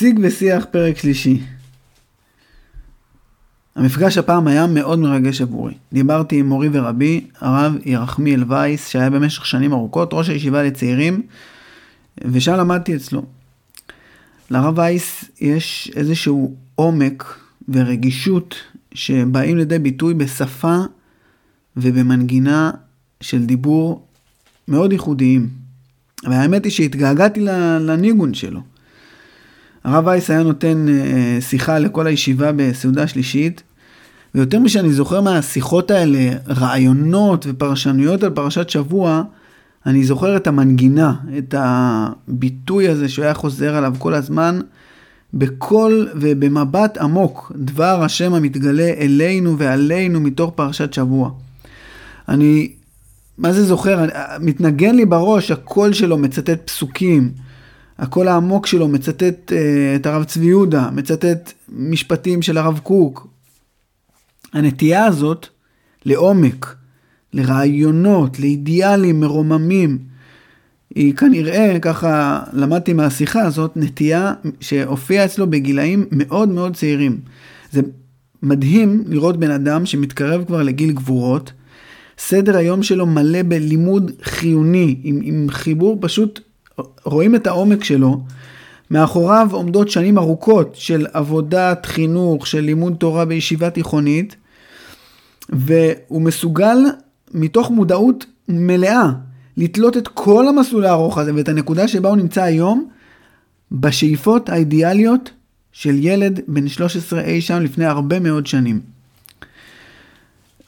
שיג ושיח פרק שלישי. המפגש הפעם היה מאוד מרגש עבורי. דיברתי עם מורי ורבי, הרב ירחמיאל וייס, שהיה במשך שנים ארוכות ראש הישיבה לצעירים, ושם למדתי אצלו. לרב וייס יש איזשהו עומק ורגישות שבאים לידי ביטוי בשפה ובמנגינה של דיבור מאוד ייחודיים. והאמת היא שהתגעגעתי לניגון שלו. הרב וייס היה נותן שיחה לכל הישיבה בסעודה שלישית, ויותר משאני זוכר מהשיחות האלה, רעיונות ופרשנויות על פרשת שבוע, אני זוכר את המנגינה, את הביטוי הזה שהיה חוזר עליו כל הזמן, בכל ובמבט עמוק, דבר השם המתגלה אלינו ועלינו מתוך פרשת שבוע. אני, מה זה זוכר? מתנגן לי בראש, הקול שלו מצטט פסוקים, הקול העמוק שלו מצטט את הרב צבי יהודה, מצטט משפטים של הרב קוק. הנטייה הזאת לעומק, לרעיונות, לאידיאלים מרוממים, היא כנראה, ככה למדתי מהשיחה הזאת, נטייה שהופיעה אצלו בגילאים מאוד מאוד צעירים. זה מדהים לראות בן אדם שמתקרב כבר לגיל גבורות, סדר היום שלו מלא בלימוד חיוני, עם חיבור פשוט, רואים את העומק שלו, מאחוריו עומדות שנים ארוכות של עבודת חינוך, של לימוד תורה בישיבה תיכונית, והוא מסוגל מתוך מודעות מלאה, לתלות את כל המסלול הארוך הזה, ואת הנקודה שבה הוא נמצא היום, בשאיפות האידיאליות של ילד בן 13 אי שם לפני הרבה מאוד שנים.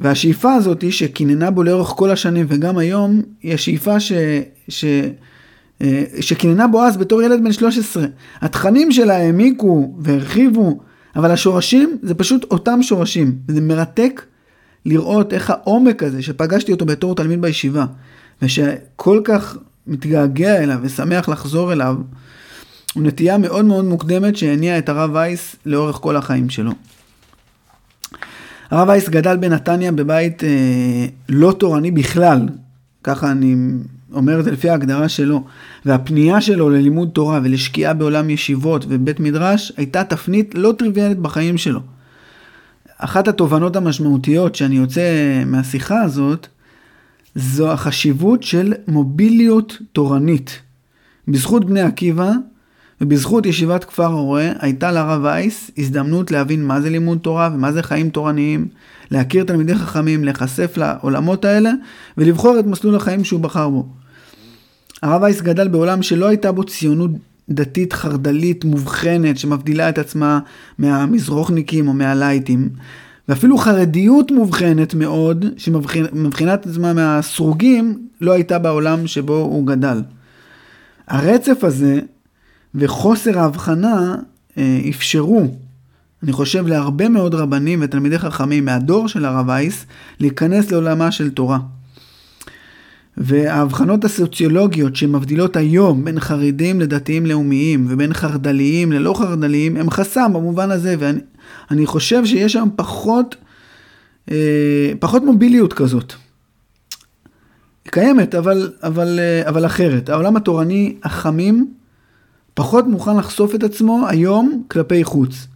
והשאיפה הזאת שכיננה בו לאורך כל השנים, וגם היום, היא השאיפה שכיננה בו אז בתור ילד בן 13. התכנים שלה העמיקו והרחיבו, אבל השורשים זה פשוט אותם שורשים. זה מרתק לראות איך העומק הזה שפגשתי אותו בתור תלמיד בישיבה, ושכל כך מתגעגע אליו ושמח לחזור אליו, הוא נטייה מאוד מאוד מוקדמת שהניע את הרב וייס לאורך כל החיים שלו. הרב וייס גדל בנתניה בבית לא תורני בכלל, ככה אני אומר את זה לפי ההגדרה שלו, והפנייה שלו ללימוד תורה ולשקיעה בעולם ישיבות ובית מדרש הייתה תפנית לא טריוויאלית בחיים שלו. אחת התובנות המשמעותיות שאני יוצא מהשיחה הזאת, זו החשיבות של מוביליות תורנית. בזכות בני עקיבא ובזכות ישיבת כפר הורה, הייתה לרב וייס הזדמנות להבין מה זה לימוד תורה ומה זה חיים תורניים, להכיר תלמידי חכמים, להיחשף לעולמות האלה ולבחור את מסלול החיים שהוא בחר בו. הרב וייס גדל בעולם שלא הייתה בו ציונות דתית חרדלית מובחנת שמבדילה את עצמה מהמזרוחניקים או מהלייטים, ואפילו חרדיות מובחנת מאוד שמבחינת עצמה מהסרוגים לא הייתה בעולם שבו הוא גדל. הרצף הזה וחוסר ההבחנה אפשרו, אני חושב, להרבה מאוד רבנים ותלמידי חכמים מהדור של הרב וייס להיכנס לעולמה של תורה. וההבחנות הסוציולוגיות שמבדילות היום בין חרדים לדתיים לאומיים ובין חרדליים ללא חרדליים הם חסם במובן הזה, ואני חושב שיש שם פחות מוביליות כזאת. קיימת אבל אחרת. העולם התורני החמים פחות מוכן לחשוף את עצמו היום כלפי חוץ.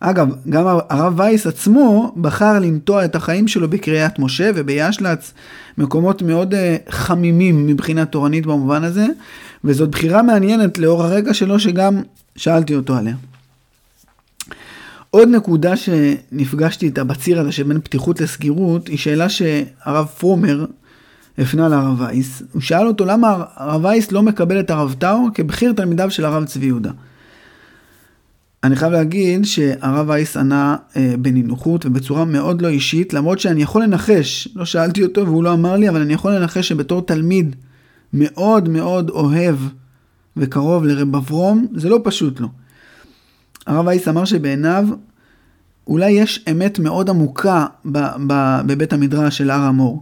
אגב, גם הרב וייס עצמו בחר לנטוע את החיים שלו בקריאת משה ובישל"צ, מקומות מאוד חמימים מבחינה תורנית במובן הזה, וזאת בחירה מעניינת לאור הרגע שלו שגם שאלתי אותו עליה. עוד נקודה שנפגשתי איתה בציר הזה שבין פתיחות לסגירות, היא שאלה שהרב פרומר הפנה לרב וייס. הוא שאל אותו למה הרב וייס לא מקבל את הרב טאו כבחיר תלמידיו של הרב צבי יהודה. אני חייב להגיד שהרב וייס ענה בנינוחות ובצורה מאוד לא אישית, למרות שאני יכול לנחש, לא שאלתי אותו והוא לא אמר לי, אבל אני יכול לנחש שבתור תלמיד מאוד מאוד אוהב וקרוב לרב אברום, זה לא פשוט לו. הרב וייס אמר שבעיניו אולי יש אמת מאוד עמוקה בבית המדרש של הר המור,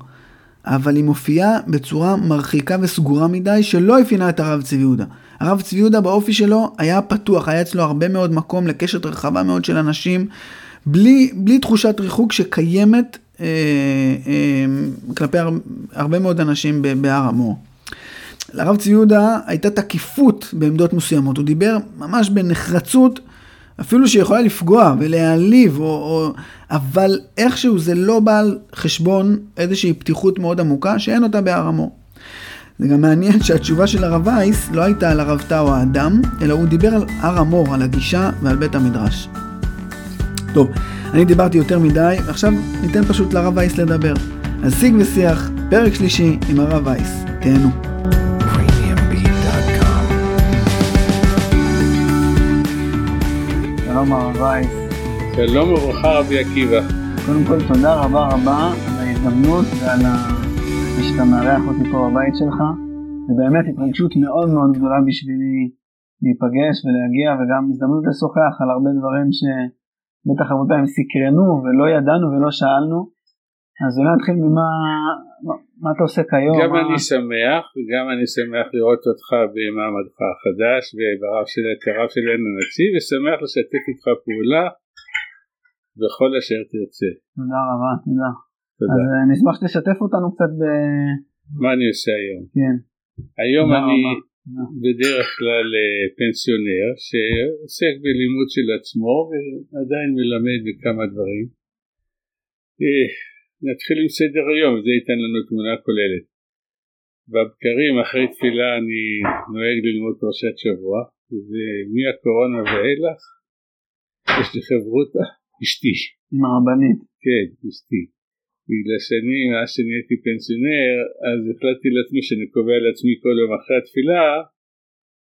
אבל היא מופיעה בצורה מרחיקה וסגורה מדי שלא הפינה את הרב צבי יהודה. הרב צבי יהודה באופי שלו היה פתוח, היה אצלו הרבה מאוד מקום לקשת רחבה מאוד של אנשים, בלי תחושת ריחוק שקיימת כלפי הרבה מאוד אנשים בהר המור. לרב צבי יהודה הייתה תקיפות בעמדות מסוימות, הוא דיבר ממש בנחרצות, אפילו שיכולה לפגוע ולהעליב, אבל איכשהו זה לא בא על חשבון איזושהי פתיחות מאוד עמוקה, שאין אותה בערמו. זה גם מעניין שהתשובה של הרב וייס לא הייתה על הרב טאו האדם, אלא הוא דיבר על הר המור, על הגישה ועל בית המדרש. טוב, אני דיברתי יותר מדי, ועכשיו ניתן פשוט לרב וייס לדבר. אז שיג ושיח, פרק שלישי עם הרב וייס. תהנו. שלום הרב וייס. שלום וברכה רבי עקיבא. קודם כל תודה רבה רבה על ההזדמנות ועל שאתה מארח אותי פה בבית שלך. זה באמת התרגשות מאוד מאוד גדולה בשבילי להיפגש ולהגיע, וגם הזדמנות לשוחח על הרבה דברים שבטח הרבה פעמים סקרנו ולא ידענו ולא שאלנו. אז אולי נתחיל ממה מה אתה עושה כיום. גם אני שמח, וגם אני שמח לראות אותך במעמדך החדש ובקרב של עין הנציב, ושמח לשתף איתך פעולה בכל אשר תרצה. תודה רבה, תודה. אז אני אשמח שתשתף אותנו קצת מה אני עושה היום. כן. היום אני בדרך כלל פנסיונר שעוסק בלימוד של עצמו ועדיין מלמד בכמה דברים. נתחיל עם סדר היום, זה ייתן לנו תמונה כוללת. בבקרים אחרי תפילה אני נוהג ללמוד פרשת שבוע, ומהקורונה ואילך יש לי חברותה אשתי. מעבנית. כן, אשתי. בגלל שאני, מאז שנהייתי פנסיונר, אז החלטתי לעצמי שאני קובע לעצמי כל יום אחרי התפילה,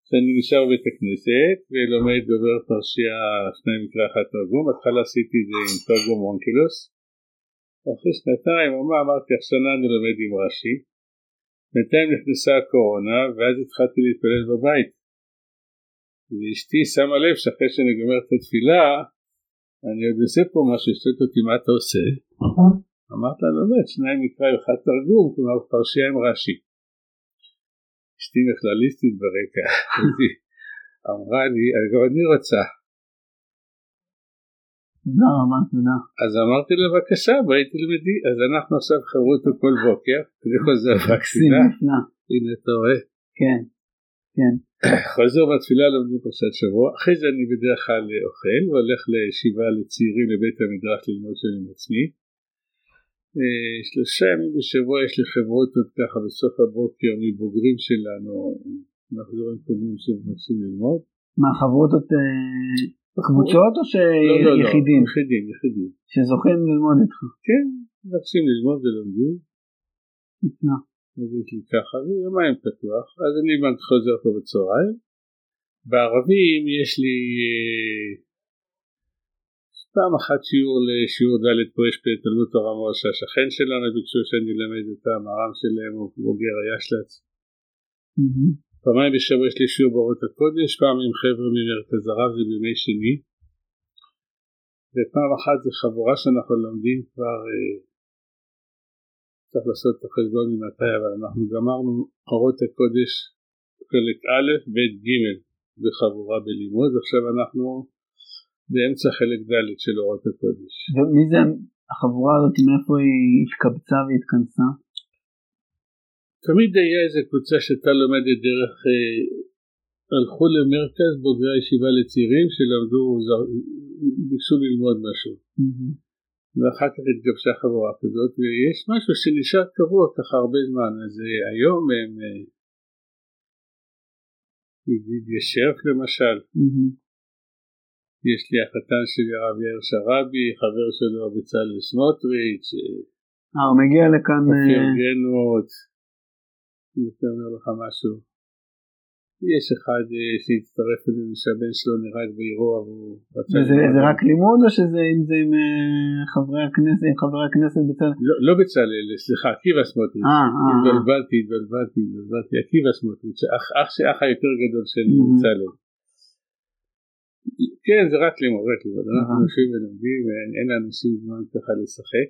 שאני נשאר בבית הכנסת ולומד דובר פרשיה שניים מקרא אחת תרגום. התחלה עשיתי את זה עם תרגום אונקלוס. אחרי שנתיים אמרתי, השנה אני לומד עם רש"י. בינתיים נכנסה הקורונה ואז התחלתי להתפלל בבית. ואשתי שמה לב שאחרי שאני גומר את התפילה, אני עוד עושה פה משהו, שואלת אותי מה אתה עושה? אמרת לה, לא, שניים מקרא אחד תרגום, כלומר פרשיה עם רש"י. אשתי מכלליסטית ברקע, אמרה לי, אני רוצה. תודה רבה, תודה. אז אמרתי לה, בבקשה, בואי תלמדי, אז אנחנו עכשיו חברותו כל בוקר, אני חוזר בתפילה, הנה אתה רואה. כן, כן. חוזר בתפילה לומדים פרשת שבוע, אחרי זה אני בדרך כלל אוכל, והולך לישיבה לצעירים לבית המדרש ללמוד שלי עם עצמי, 3 ימים בשבוע יש לי חברות עוד ככה בסוף הבוקר מבוגרים שלנו, מחזורים קודמים שמנסים ללמוד. מה, חברות עוד קבוצות או שיחידים? לא, יחידים. שזוכים ללמוד איתך? כן, מבקשים ללמוד ולומדים. נתנה. אז יש לי ככה, יומיים פתוח, אז אני חוזר פה בצהריים. בערבים יש לי... פעם אחת שיעור ד' פה יש בתלמוד תורה מורש השכן שלנו, ביקשו שאני אלמד את המרם שלהם, הוא בוגר הישל"צ. פעמיים בשבוע יש לי שיעור באורות הקודש, פעם עם חבר'ה ממרת הזרב, זה בימי שני. ופעם אחת זה חבורה שאנחנו לומדים כבר, צריך לעשות את החשבון ממתי, אבל אנחנו גמרנו אורות הקודש חלק א', ב', ג' בחבורה בלימוד, ועכשיו אנחנו באמצע חלק ד' של אורות הקודש. ומי זה החבורה הזאת, מאיפה היא התקבצה והתכנסה? תמיד היה איזו קבוצה שאתה לומדת דרך, הלכו למרכז בוגרי הישיבה לצעירים שלמדו, ביקשו ללמוד משהו. ואחר כך התגבשה חבורה כזאת, ויש משהו שנשאר קבוע ככה הרבה זמן, אז היום הם ידיד ישרף למשל. יש לי החתן שלי הרב יאיר שרבי, חבר שלו בצלאל סמוטריץ', הוא מגיע לכאן פרגנות, אני אומר לך משהו. יש אחד שהצטרף אלינו שהבן שלו נהרג באירוע, זה רק לימוד או שזה אם זה עם חברי הכנסת, עם חברי הכנסת בצלאל? לא בצלאל, סליחה, עקיבא סמוטריץ', התבלבלתי, עקיבא סמוטריץ', אח היותר גדול של בצלאל. כן, זה רק לימוד, אנחנו יושבים ולומדים, אין לאנשים זמן ככה לשחק,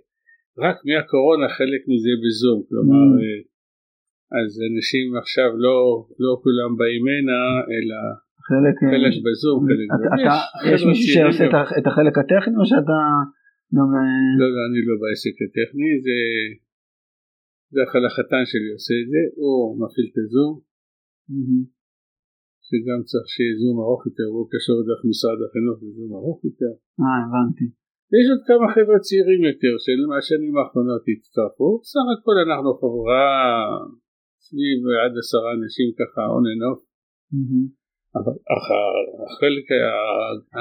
רק מהקורונה חלק מזה בזום, כלומר, אז אנשים עכשיו לא כולם באים הנה, אלא חלק בזום, חלק בזום. יש מישהו שעושה את החלק הטכני או שאתה... לא, אני לא בעסק הטכני, זה החתן שלי עושה את זה, הוא מפעיל את הזום, שגם צריך שיהיה זום ארוך יותר, הוא קשור דרך משרד החינוך וזום ארוך יותר. הבנתי. יש עוד כמה חבר'ה צעירים יותר של מהשנים האחרונות הצטרפו, בסך הכל אנחנו חברה סביב עד 10 אנשים ככה און אנוף, אבל החלק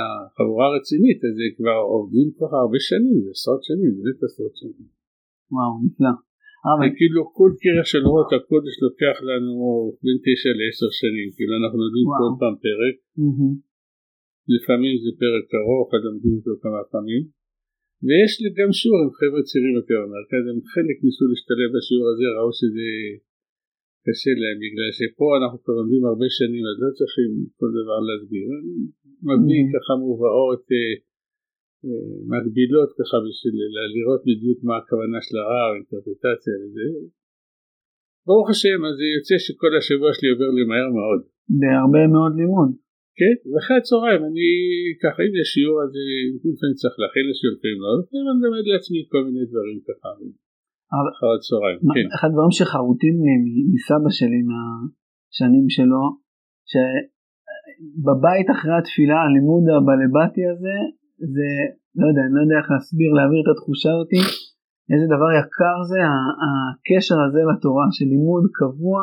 החבורה הרצינית הזה כבר עובדים ככה הרבה שנים, עשרות שנים, בלית עשרות שנים. וואו, נפלא. כאילו כל קרש של רות הקודש לוקח לנו בין 9 ל-10 שנים, כאילו אנחנו יודעים כל פעם פרק, לפעמים זה פרק ארוך, אז עמדים אותו כמה פעמים, ויש לי גם שיעור עם חבר'ה צעירים יותר, אז הם חלק ניסו להשתלב בשיעור הזה, ראו שזה קשה להם, בגלל שפה אנחנו כבר עומדים הרבה שנים, אז לא צריכים כל דבר להסביר, מביא ככה מובאות מקבילות ככה בשביל לראות בדיוק מה הכוונה של הרב, אינטרפרטציה וזה, ברוך השם, אז זה יוצא שכל השבוע שלי עובר לי מהר מאוד. בהרבה מאוד לימוד. כן, ואחרי הצהריים, אני ככה, אם זה שיעור, אז אני צריך להכין לשיעורים, אני מדמד לעצמי כל מיני דברים ככה, אחרי הצהריים, כן. אחד הדברים שחרוטים מסבא שלי, מהשנים שלו, שבבית אחרי התפילה, הלימוד הבלבטי הזה, זה, לא יודע איך להסביר, להעביר את התחושה אותי, איזה דבר יקר זה, הקשר הזה לתורה, של לימוד קבוע,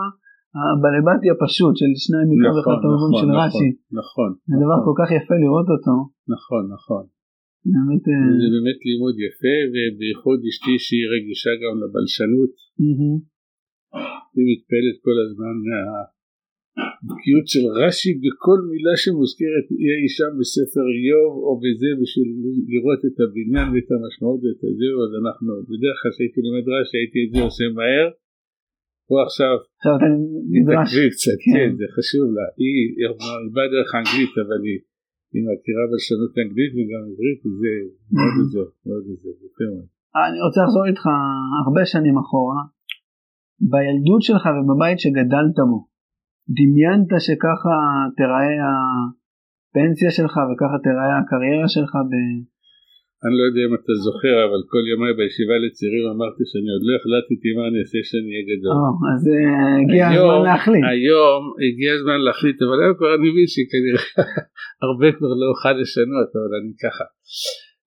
הבלבטי הפשוט של שניים מכאן אחד תרגום של רש"י. נכון. זה דבר כל כך יפה לראות אותו. נכון. זה באמת לימוד יפה, ובייחוד אשתי שהיא רגישה גם לבלשנות. היא מתפעלת כל הזמן מהבקיאות של רש"י, בכל מילה שמוזכרת היא שם בספר איוב או בזה, בשביל לראות את הבניין ואת המשמעות ואת הזהו, אז אנחנו בדרך כלל שהייתי לומד רש"י, הייתי את זה עושה מהר, הוא עכשיו מתקריב קצת, כן, זה חשוב לה, היא באה דרך האנגלית, אבל היא מכירה בלשנות האנגלית וגם עברית, זה מאוד עזוב, מאוד עזוב. אני רוצה לחזור איתך הרבה שנים אחורה, בילדות שלך ובבית שגדלת בו, דמיינת שככה תראה הפנסיה שלך וככה תראה הקריירה שלך ב... אני לא יודע אם אתה זוכר, אבל כל ימי בישיבה לצעירים אמרתי שאני עוד לא החלטתי מה אני אעשה שאני אהיה גדול. אז הגיע הזמן להחליט. היום הגיע הזמן להחליט, אבל היום כבר אני מבין שכנראה הרבה כבר לא אוכל לשנות, אבל אני ככה.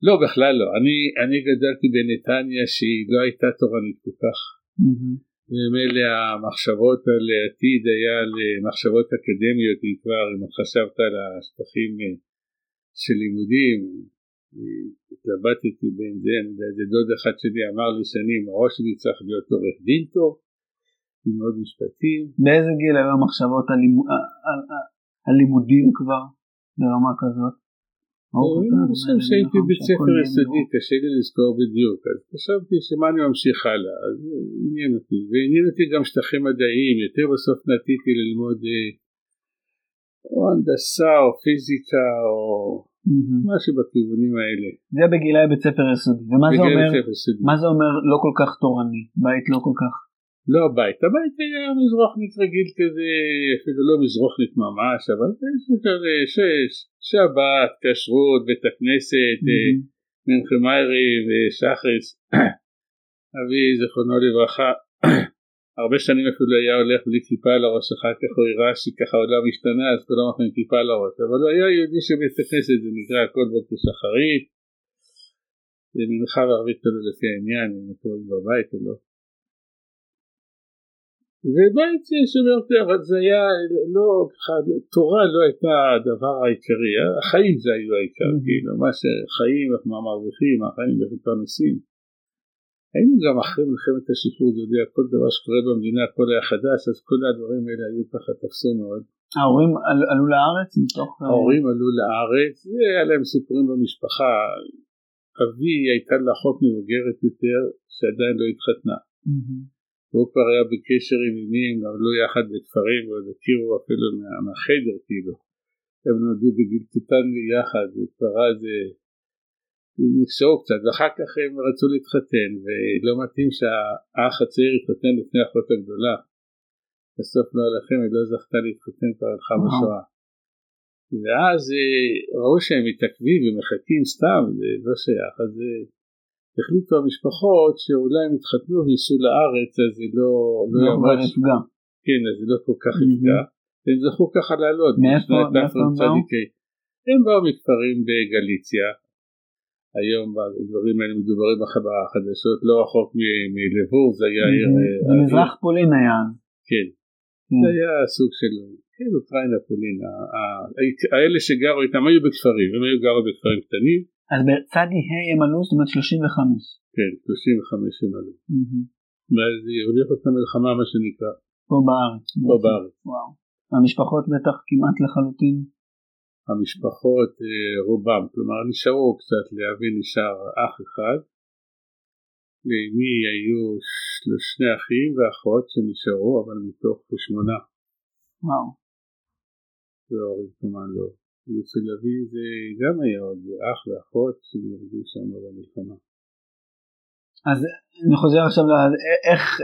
לא, בכלל לא. אני גדלתי בנתניה שהיא לא הייתה תורנית כל כך. ומאלה המחשבות על העתיד היה למחשבות אקדמיות, היא כבר, אם חשבת על השטחים של לימודים, התלבטתי בין זה, אני יודע, זה דוד אחד שלי אמר לי שאני עם הראש שלי צריך להיות עורך דין טוב, עם עוד משפטים. באיזה גיל היו המחשבות על לימודים כבר ברמה כזאת? אני חושב שהייתי בית ספר יסודי, קשה לי לזכור בדיוק, אז חשבתי שמה אני ממשיך הלאה, אז עניין אותי, ועניין אותי גם שטחים מדעיים, יותר בסוף נטיתי ללמוד או הנדסה או פיזיקה או... משהו בכיוונים האלה. זה בגילי בית ספר יסודי. ומה זה אומר לא כל כך תורני? בית לא כל כך? לא הבית. הבית היה מזרוחנית רגיל כזה, אפילו לא מזרוחנית ממש, אבל שבת, כשרות, בית הכנסת, מנחמיירי ושחריס. אבי זכרונו לברכה, הרבה שנים אפילו היה הולך בלי כיפה על הראש, אחר כך הוא הראה שככה העולם השתנה, אז כולם הולכים כיפה על הראש, אבל הוא היה יהודי שבתכנס את זה נקרא הכל בוקר שחרית, זה מנחה וערבית כלו לפי העניין, אם הוא קוראים בבית או לא. ובית שומר תיאר, אז זה היה, לא, תורה לא הייתה הדבר העיקרי, החיים זה היו העיקר, כאילו, מה שחיים, איך מה מרוויחים, החיים איך מתפרנסים. היינו גם אחרי מלחמת השחרור, זה יודע, כל דבר שקורה במדינה, הכל היה חדש, אז כל הדברים האלה היו ככה תפסו מאוד. ההורים עלו לארץ? ההורים עלו לארץ, היה להם סיפורים במשפחה. אבי הייתה לאחות מבוגרת יותר, שעדיין לא התחתנה. הוא כבר היה בקשר עם אמי, הם עלו יחד בכפרים, ועוד הכירו אפילו מהחדר, כאילו. הם נולדו בגיל קטן יחד, וכפרה זה... נקשרו קצת, ואחר כך הם רצו להתחתן, ולא מתאים שהאח הצעיר התחתן לפני האחות הגדולה. בסוף לא הלכם, היא לא זכתה להתחתן כבר הלכה בשואה. ואז ראו שהם מתעכבים ומחכים סתם, זה לא שייך, אז החליטו המשפחות שאולי הם התחתנו וייסו לארץ, אז זה לא... לא ממש נפגע. כן, אז זה לא כל כך נפגע. והם זכו ככה לעלות. מאיפה הם באו? הם באו מכפרים בגליציה, היום הדברים האלה מדוברים בחברה החדשות, לא רחוק מלבור, זה היה עיר... במזרח פולין היה. כן, זה היה סוג של... כן, אוקראינה, פולין, האלה שגרו איתם היו בכפרים, הם היו גרו בכפרים קטנים. אז בצדי הם עלו, זאת אומרת 35. כן, 35 הם עלו. ואז ירוויח אותם מלחמה, מה שנקרא. פה בארץ. פה בארץ. וואו. המשפחות בטח כמעט לחלוטין. המשפחות רובם, כלומר נשארו קצת, לאבי נשאר אח אחד, לאמי היו שני אחים ואחות שנשארו, אבל מתוך 8. וואו. לא, כמובן לא. אצל אבי זה גם היה עוד אח ואחות שנהרגו שם במלחמה. אז אני חוזר עכשיו,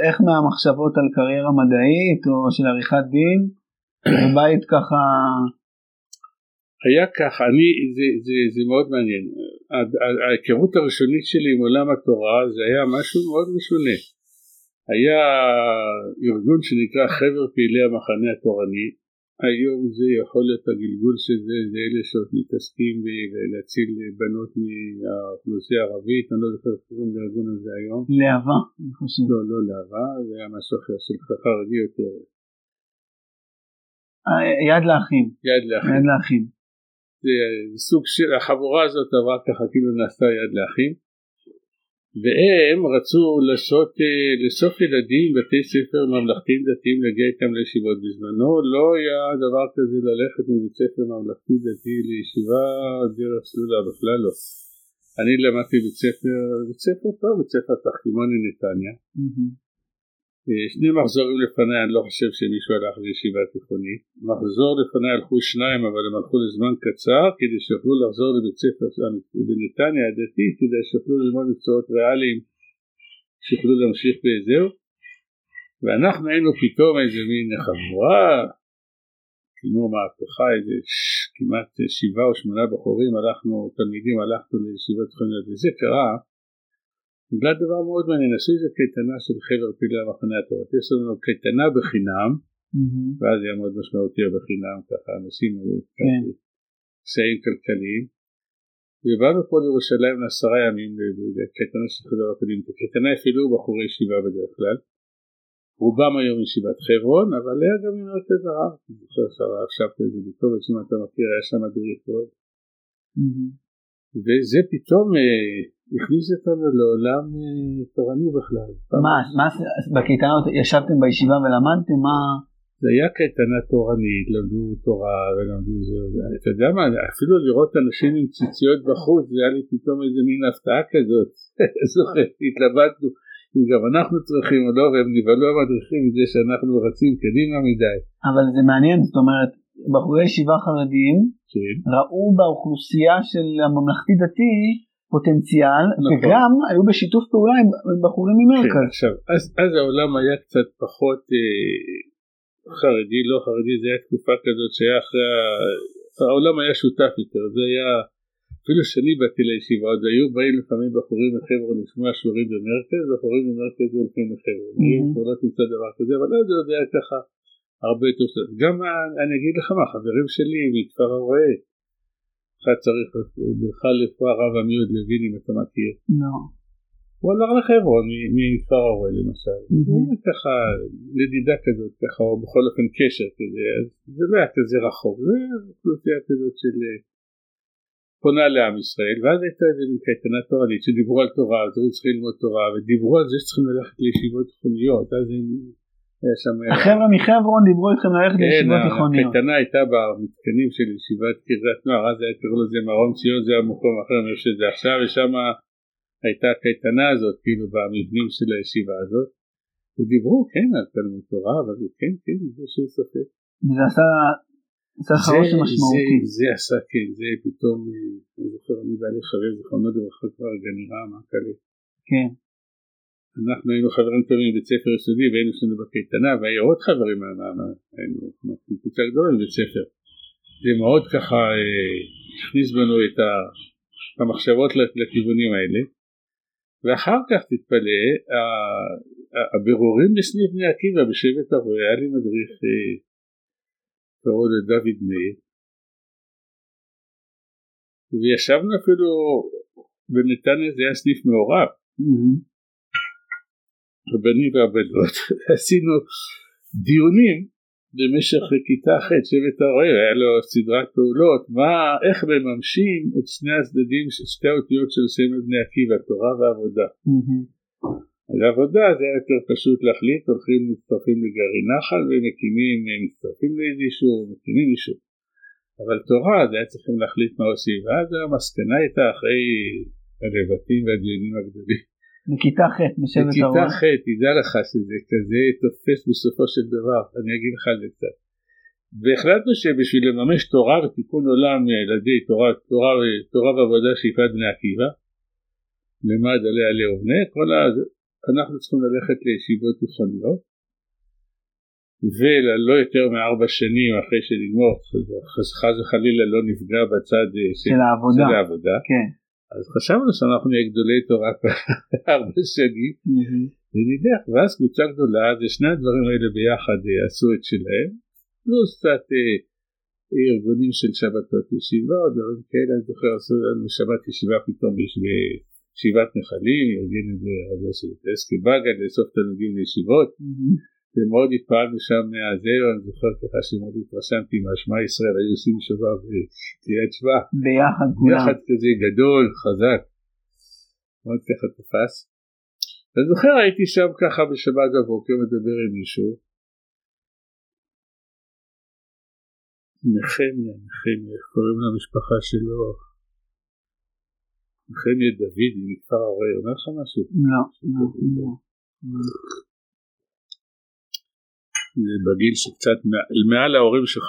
איך מהמחשבות על קריירה מדעית או של עריכת דין, בבית ככה... היה כך, זה מאוד מעניין. ההיכרות הראשונית שלי עם עולם התורה, זה היה משהו מאוד משונה. היה ארגון שנקרא חבר פעילי המחנה התורני, היום זה יכול להיות הגלגול של זה אלה שעוד מתעסקים להציל בנות מהאוכלוסייה הערבית, אני לא זוכר שקוראים לארגון הזה היום. להבה, אני חושב. לא, לא להבה, זה היה משהו אחר של חרדי יותר. יד לאחים. יד לאחים. יד לאחים. זה סוג של, החבורה הזאת עברה ככה כאילו נעשה יד לאחים, והם רצו לשוף ילדים בתי ספר ממלכתיים דתיים להגיע איתם לישיבות. בזמנו לא היה דבר כזה ללכת מבית ספר ממלכתי דתי לישיבה דרך סלולה, בכלל לא. אני למדתי בית ספר טוב, בית ספר תחתימוני נתניה. שני מחזורים לפני, אני לא חושב שמישהו הלך לישיבה תיכונית. מחזור לפני הלכו 2, אבל הם הלכו לזמן קצר, כדי שיוכלו לחזור לבית ספר בנתניה הדתי, כדי שיוכלו ללמוד מקצועות ריאליים, שיוכלו להמשיך באזור. ואנחנו היינו פתאום איזה מין חבורה, כמו מהפכה, איזה כמעט 7 או 8 בחורים, תלמידים הלכנו לישיבה תיכונית, וזה קרה. בגלל דבר מאוד מעניין, עשו איזה קייטנה של חבר פעילי המחנה התורתי, עשו לנו קייטנה בחינם, ואז היה מאוד משמעותי בחינם, ככה אנשים היו קשיים כלכליים, ובאנו פה לירושלים 10 ימים לקייטנה של חבר הפעילים, בקייטנה אפילו בחורי ישיבה בדרך כלל, רובם היום ישיבת חברון, אבל היה גם עם יותר זהב, עכשיו זה בטוב, אם אתה מכיר, היה שם מדריך עוד, וזה פתאום הכניס אותנו לעולם תורני בכלל. מה בקייטנות ישבתם בישיבה ולמדתם? זה היה קייטנה תורנית, למדו תורה ולמדו זה. אתה יודע מה, אפילו לראות אנשים עם ציציות בחוץ, זה היה לי פתאום איזה מין הפתעה כזאת. התלבטנו, אם גם אנחנו צריכים או לא, והם נבלו המדריכים מזה שאנחנו רצים קדימה מדי. אבל זה מעניין, זאת אומרת, בחורי ישיבה חרדים ראו באוכלוסייה של הממלכתי דתי פוטנציאל, וגם היו בשיתוף פעולה עם בחורים ממרכז. אז העולם היה קצת פחות חרדי, לא חרדי, זה היה תקופה כזאת שהיה אחרי, העולם היה שותף יותר, זה היה, אפילו שאני באתי לישיבה, עוד היו באים לפעמים בחורים מחברון לשמוע שיעורים במרכז, בחורים במרכז הולכים לחברון, היו פעולות מצד דבר כזה, אבל זה עוד היה ככה הרבה יותר, גם אני אגיד לך מה, חברים שלי מכפר הרא"ה, אחד צריך בכלל לפרוע רב עמיוד לוין אם אתה מכיר. לא. הוא הלך לחברון מכפר הרא"ה למשל. ככה לדידה כזאת, ככה, או בכל אופן קשר כזה, אז זה לא היה כזה רחוק, זה אוכלוסייה כזאת של פונה לעם ישראל, ואז הייתה איזה מין קייטנה תורנית שדיברו על תורה, אז הוא צריך ללמוד תורה, ודיברו על זה שצריכים ללכת לישיבות תיכוניות, אז הם... החבר'ה מחברון דיברו איתכם ללכת לישיבות תיכוניות. הקטנה הייתה במתקנים של ישיבת קריית נוער, אז היה קראו לזה מרום ציון, זה היה מקום אחר ממה שזה עכשיו, ושם הייתה הקטנה הזאת, כאילו במבנים של הישיבה הזאת, ודיברו, כן, על תלמוד תורה, אבל כן, כן, זה שהוא ספק. זה עשה חרושם משמעותי. זה עשה, כן, זה פתאום, אני זוכר, אני בעלי חבר, זכרונות לברכה כבר גנירה, מה כאלה. כן. אנחנו היינו חברים טובים בבית ספר יסודי, והיינו שלנו בקייטנה, והיו עוד חברים, היינו קבוצה גדולה בבית ספר. זה מאוד ככה הכניס בנו את המחשבות לכיוונים האלה, ואחר כך תתפלא, הבירורים בסניף בני עקיבא בשבט אבוי, היה לי מדריך ועוד את דוד מאיר, וישבנו אפילו בנתניה, זה היה סניף מעורב, הבנים והבנות, עשינו דיונים במשך כיתה אחת, שבט הרועי, היה לו סדרת פעולות, איך מממשים את שני הצדדים, שתי האותיות של סמל בני עקיבא, התורה והעבודה. על העבודה זה היה יותר פשוט להחליט, הולכים מצטרפים לגרעין נחל, ומקימים, מצטרפים לאיזה יישוב, מקימים יישוב. אבל תורה, זה היה צריכים להחליט מה עושים, ואז המסקנה הייתה אחרי הלבטים והדיונים הגדולים. מכיתה ח' משבת הרועי. מכיתה ח', תדע לך שזה כזה תופס בסופו של דבר, אני אגיד לך על זה קצת. והחלטנו שבשביל לממש תורה ותיקון עולם לדי תורה ועבודה שאיפת בני עקיבא, למד עליה לאומנה, אנחנו צריכים ללכת לישיבות תיכוניות, ולא יותר מארבע שנים אחרי שנגמור, חס וחלילה לא נפגע בצד של העבודה. כן. אז חשבנו שאנחנו נהיה גדולי תורה ארבע שנים, ונדח, ואז קבוצה גדולה, אז שני הדברים האלה ביחד עשו את שלהם, פלוס קצת ארגונים של שבתות ישיבה, או דברים כאלה, אני זוכר, עשו לנו שבת ישיבה פתאום בישיבת נחלים, ירגן את זה הרבה של אסקבגן, לסוף תלמידים לישיבות, ומאוד התפעלנו שם מהזהו, אני זוכר ככה שמאוד התרשמתי מהשמע ישראל, היו עושים שווה ותהיה תשווה. ביחד כולם. ביחד כזה גדול, חזק. מאוד ככה תפס. אני זוכר הייתי שם ככה בשבת הבוקר מדבר עם מישהו. נחמיה, קוראים למשפחה שלו. נחמיה דוד, היא מכפר הרי, אומר לך משהו? לא. זה בגיל שקצת מעל ההורים שלך.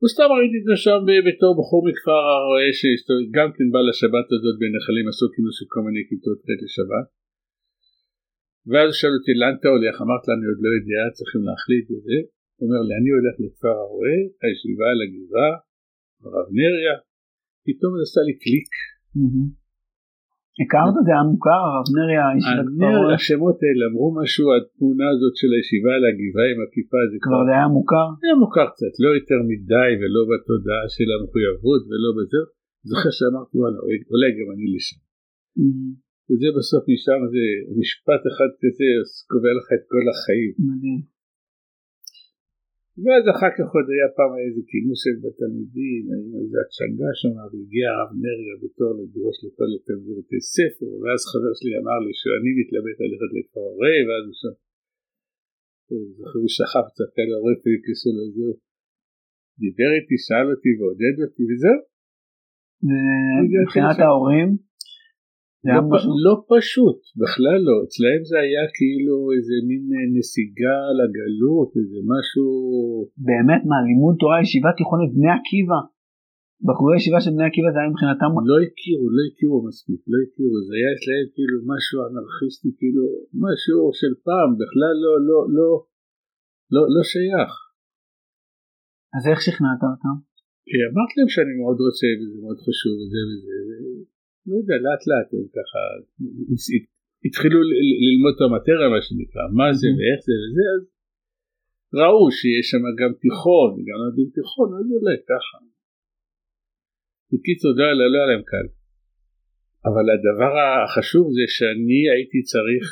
וסתם ראיתי את זה שם בתור בחור מכפר הרואה שגם כן בא לשבת הזאת בנחלים, עשו כאילו של כל מיני כיתות ח' לשבת, ואז שאלו אותי לאן אתה הולך, אמרת לה אני עוד לא יודע, צריכים להחליט את זה, הוא אומר לי אני הולך לכפר הרואה, הישיבה על הגבעה, הרב נריה, פתאום זה עשה לי קליק. הכרת זה המוכר, הרב נריה, השמות האלה אמרו משהו, התמונה הזאת של הישיבה על הגבעה עם הכיפה, זה כבר היה מוכר? היה מוכר קצת, לא יותר מדי ולא בתודעה של המחויבות ולא בזה, זוכר שאמרתי, אולי גם אני לשם. וזה בסוף משם, זה משפט אחד כזה, קובע לך את כל החיים. מדהים. ואז אחר כך עוד היה פעם איזה כינוס של בתלמידים, היינו איזה הצ'נגה שם, והגיע הרב נריה בתור לדרוש לכל לתלמידי ספר, ואז חבר שלי אמר לי שאני מתלבט ללכת לכפר הרי, ואז הוא שכב קצת כאן הרי פריקסו לזה, דיבר איתי, שאל אותי ועודד אותי, וזהו. מבחינת ההורים? לא פשוט, בכלל לא, אצלהם זה היה כאילו איזה מין נסיגה לגלות, איזה משהו... באמת מה, לימוד תורה, ישיבה תיכונית, בני עקיבא, בחורי ישיבה של בני עקיבא זה היה מבחינתם... לא הכירו מספיק, לא הכירו, זה היה אצלהם כאילו משהו אנרכיסטי, כאילו משהו של פעם, בכלל לא שייך. אז איך שכנעת אותם? אמרת להם שאני מאוד רוצה וזה מאוד חשוב וזה... לא יודע, לאט הם ככה התחילו ללמוד את המטריה מה שנקרא, מה זה ואיך זה וזה, אז ראו שיש שם גם תיכון, גם עדים תיכון, אז אולי ככה. בקיצור, לא היה להם קל. אבל הדבר החשוב זה שאני הייתי צריך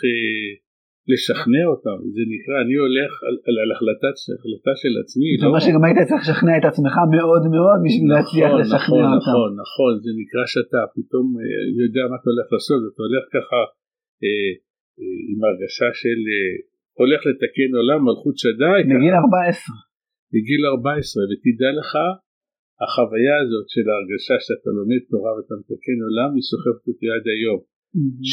לשכנע אותם, זה נקרא, אני הולך על החלטה של עצמי. זאת אומרת שגם היית צריך לשכנע את עצמך מאוד מאוד, בשביל להצליח לשכנע אותם. נכון, זה נקרא שאתה פתאום יודע מה אתה הולך לעשות, אתה הולך ככה עם הרגשה של, הולך לתקן עולם, מלכות שדי. בגיל 14. בגיל 14, ותדע לך, החוויה הזאת של ההרגשה שאתה לומד תורה ואתה מתקן עולם, היא סוחבת אותי עד היום.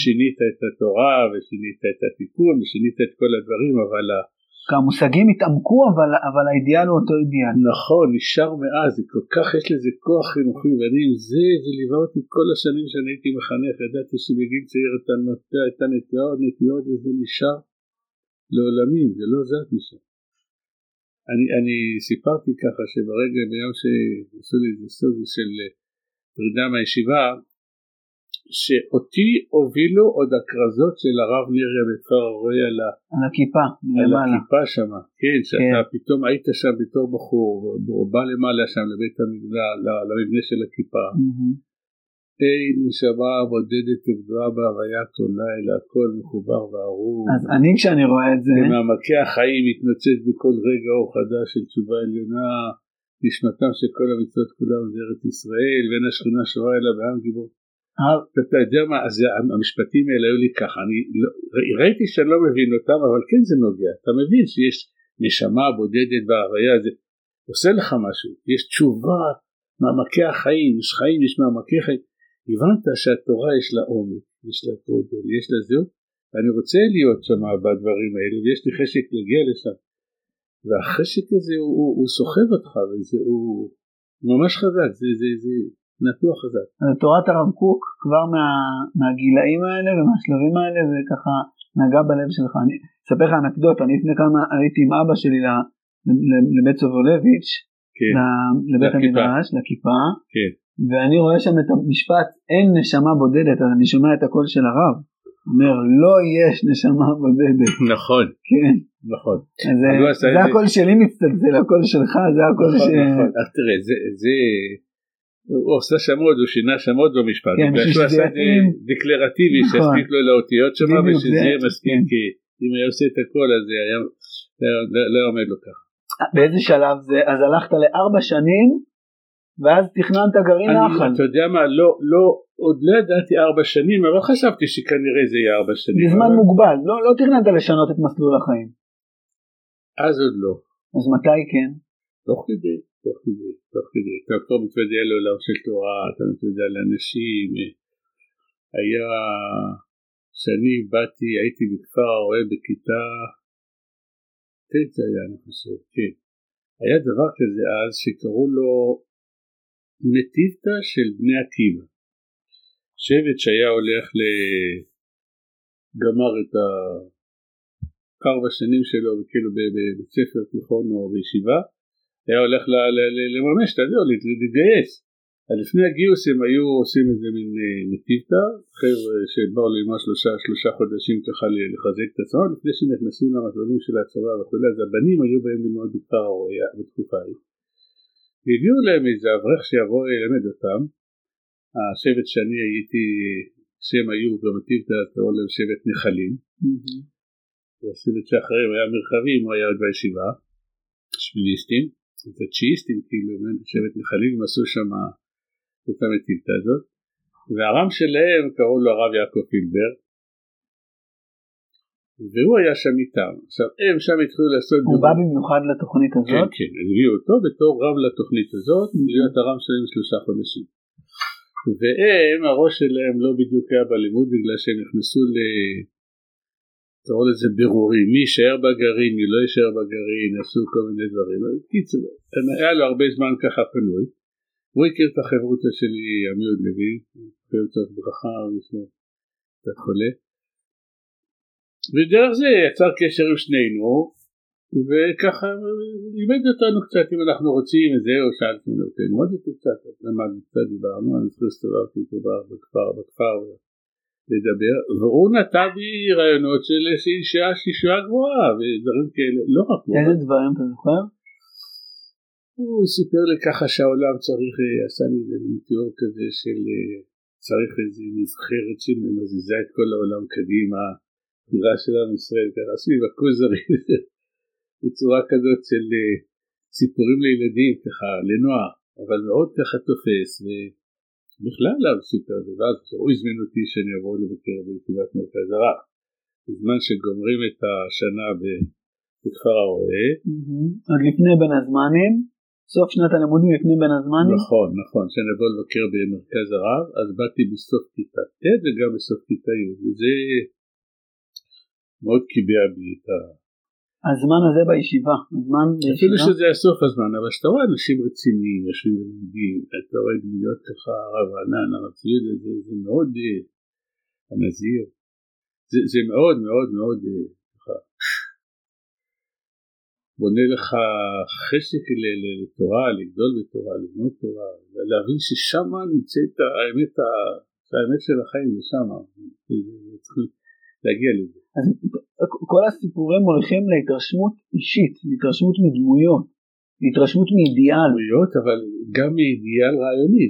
שינית את התורה ושינית את התיקון ושינית את כל הדברים, אבל המושגים התעמקו, אבל האידיאל הוא אותו אידיאל. נכון, נשאר מאז, כל כך יש לזה כוח חינוכי, ואני עם זה ליווה אותי כל השנים שאני הייתי מחנך, ידעתי שבגיל צעיר אתה נוטע את הנטיעות וזה נשאר לעולמים, זה לא זאת נשאר. אני סיפרתי ככה שברגע ביום שעשו לי איזה סוג של פרידה מהישיבה, שאותי הובילו עוד הכרזות של הרב נריה בצור הרועי על הכיפה, על הכיפה שם, כן, שאתה פתאום היית שם בתור בחור, בא למעלה שם לבית המגדל, למבנה של הכיפה, אין נשמה בודדת ובדועה בהוויה תולה, אלא הכל מחובר וערוב. אז אני כשאני רואה את זה, במעמקי החיים מתנוצץ בכל רגע אור חדש של תשובה עליונה, נשמתם שכל המצוות כולם בארץ ישראל, ואין השכינה שורה אלא בעם גיבור. אתה יודע מה, אז המשפטים האלה היו לי ככה, אני ראיתי שאני לא מבין אותם, אבל כן זה נוגע, אתה מבין שיש נשמה בודדת בהוויה, זה עושה לך משהו, יש תשובה, מעמקי החיים, יש חיים, יש מעמקי חיים, הבנת שהתורה יש לה עומק, יש לה תודל, יש לה זהות, ואני רוצה להיות שם בדברים האלה, ויש לי חשק להגיע לשם, והחשק הזה הוא סוחב אותך, הוא ממש חזק, זה נטוע חזק. אז תורת הרב קוק כבר מהגילאים האלה ומהשלבים האלה זה ככה נגע בלב שלך. אני אספר לך אנקדוט, אני לפני כמה הייתי עם אבא שלי לבית סובולביץ', לבית המדרש, לכיפה, ואני רואה שם את המשפט אין נשמה בודדת, אז אני שומע את הקול של הרב, אומר לא יש נשמה בודדת. נכון. כן. נכון. זה הקול שלי מצטלצל, הקול שלך, זה הקול ש... נכון, אז תראה, זה... הוא עושה שמוד, הוא שינה שמוד במשפט, הוא עשה דקלרטיבי שיספיק לו לאותיות שם ושזה יהיה מסכים, כי אם היה עושה את הכל אז זה היה לא עומד לו ככה. באיזה שלב זה? אז הלכת לארבע שנים ואז תכננת גרעין האחד. אתה יודע מה, עוד לא ידעתי ארבע שנים, אבל חשבתי שכנראה זה יהיה ארבע שנים. בזמן מוגבל, לא תכננת לשנות את מסלול החיים. אז עוד לא. אז מתי כן? תוך כדי, אתה כבר מתוודע לעולם של תורה, אתה מתוודע לאנשים, היה, שאני באתי, הייתי בכפר הרא"ה בכיתה, זה היה אני חושב, כן, היה דבר כזה אז שקראו לו נתיבתא של בני עקיבא, שבט שהיה הולך לגמר את ארבע שנים שלו, כאילו בבית ספר תיכון או בישיבה, היה הולך לממש, תדעו, להתגייס. אז לפני הגיוס הם היו עושים איזה מין נתיבתא, חבר'ה שבאו ללמוד שלושה חודשים ככה לחזק את הצבא, לפני שנכנסים למסלולים של הצבא וכו', אז הבנים היו בהם ללמוד בכפר הרא"ה בתקופה ההיא. והביאו להם איזה אברך שיבוא ללמד אותם, השבט שאני הייתי, שם היו גם נתיבתא, תראו להם שבט נחלים, והשבט שאחריהם היה מרחבים, הוא היה עוד בישיבה, שמיניסטים, את הצ'יסטים, כאילו, שבט נחלים, הם עשו שם את המתיבתא הזאת, והרם שלהם קראו לו הרב יעקב פילבר, והוא היה שם איתם. עכשיו, הם שם התחילו לעשות... הוא בא במיוחד לתוכנית הזאת? כן, כן, הביאו אותו בתור רב לתוכנית הזאת, להיות הרם שלהם 3 חודשים. והם, הראש שלהם לא בדיוק היה בלימוד, בגלל שהם נכנסו קראו לזה בירורים, מי יישאר בגרעין, מי לא יישאר בגרעין, עשו כל מיני דברים, קיצור, היה לו הרבה זמן ככה פנוי, הוא הכיר את החברותא שלי, עמיוד לוי, חברותא ברכה, משנה, קצת חולה, ודרך זה יצר קשר עם שנינו, וככה לימד אותנו קצת, אם אנחנו רוצים את זה, או שאלתי לנו, תלמוד את זה קצת, למדנו קצת, דיברנו, אני חושב סתובבתי אותו בכפר, לדבר, והוא נתן לי רעיונות של שישועה גבוהה, ודברים כאלה, לא רק גבוהה. איזה דברים אתה זוכר? הוא סיפר לי ככה שהעולם צריך, עשה לי תיאור כזה של, צריך איזו נבחרת שמזיזה את כל העולם קדימה, תירה שלנו ישראל, ככה סביב הכוזרי, בצורה כזאת של סיפורים לילדים, ככה, לנוער, אבל מאוד ככה תופס, בכלל להב סיפר זה, ואז הוא הזמין אותי שאני אבוא לבקר בישיבת מרכז הרב, בזמן שגומרים את השנה בכפר הרא"ה. אז לפני בין הזמנים, סוף שנת הלימודים לפני בין הזמנים? נכון, שאני אבוא לבקר במרכז הרב, אז באתי בסוף כיתה ט' וגם בסוף כיתה י', וזה מאוד קיבע בי את הזמן הזה בישיבה, אפילו שזה היה סוף הזמן, אבל שאתה רואה אנשים רציניים, אנשים רציניים, אתה רואה דמויות ככה, הרב ענן, הרב ציודה, זה מאוד הנזיר, זה מאוד מאוד מאוד בונה לך חשק לתורה, לגדול בתורה, ללמוד תורה, להבין ששם נמצאת האמת שהאמת של החיים זה שם, צריכים להגיע לזה. אז כל הסיפורים הולכים להתרשמות אישית, להתרשמות מדמויות, להתרשמות מאידיאל. דמויות, אבל גם מאידיאל רעיוני,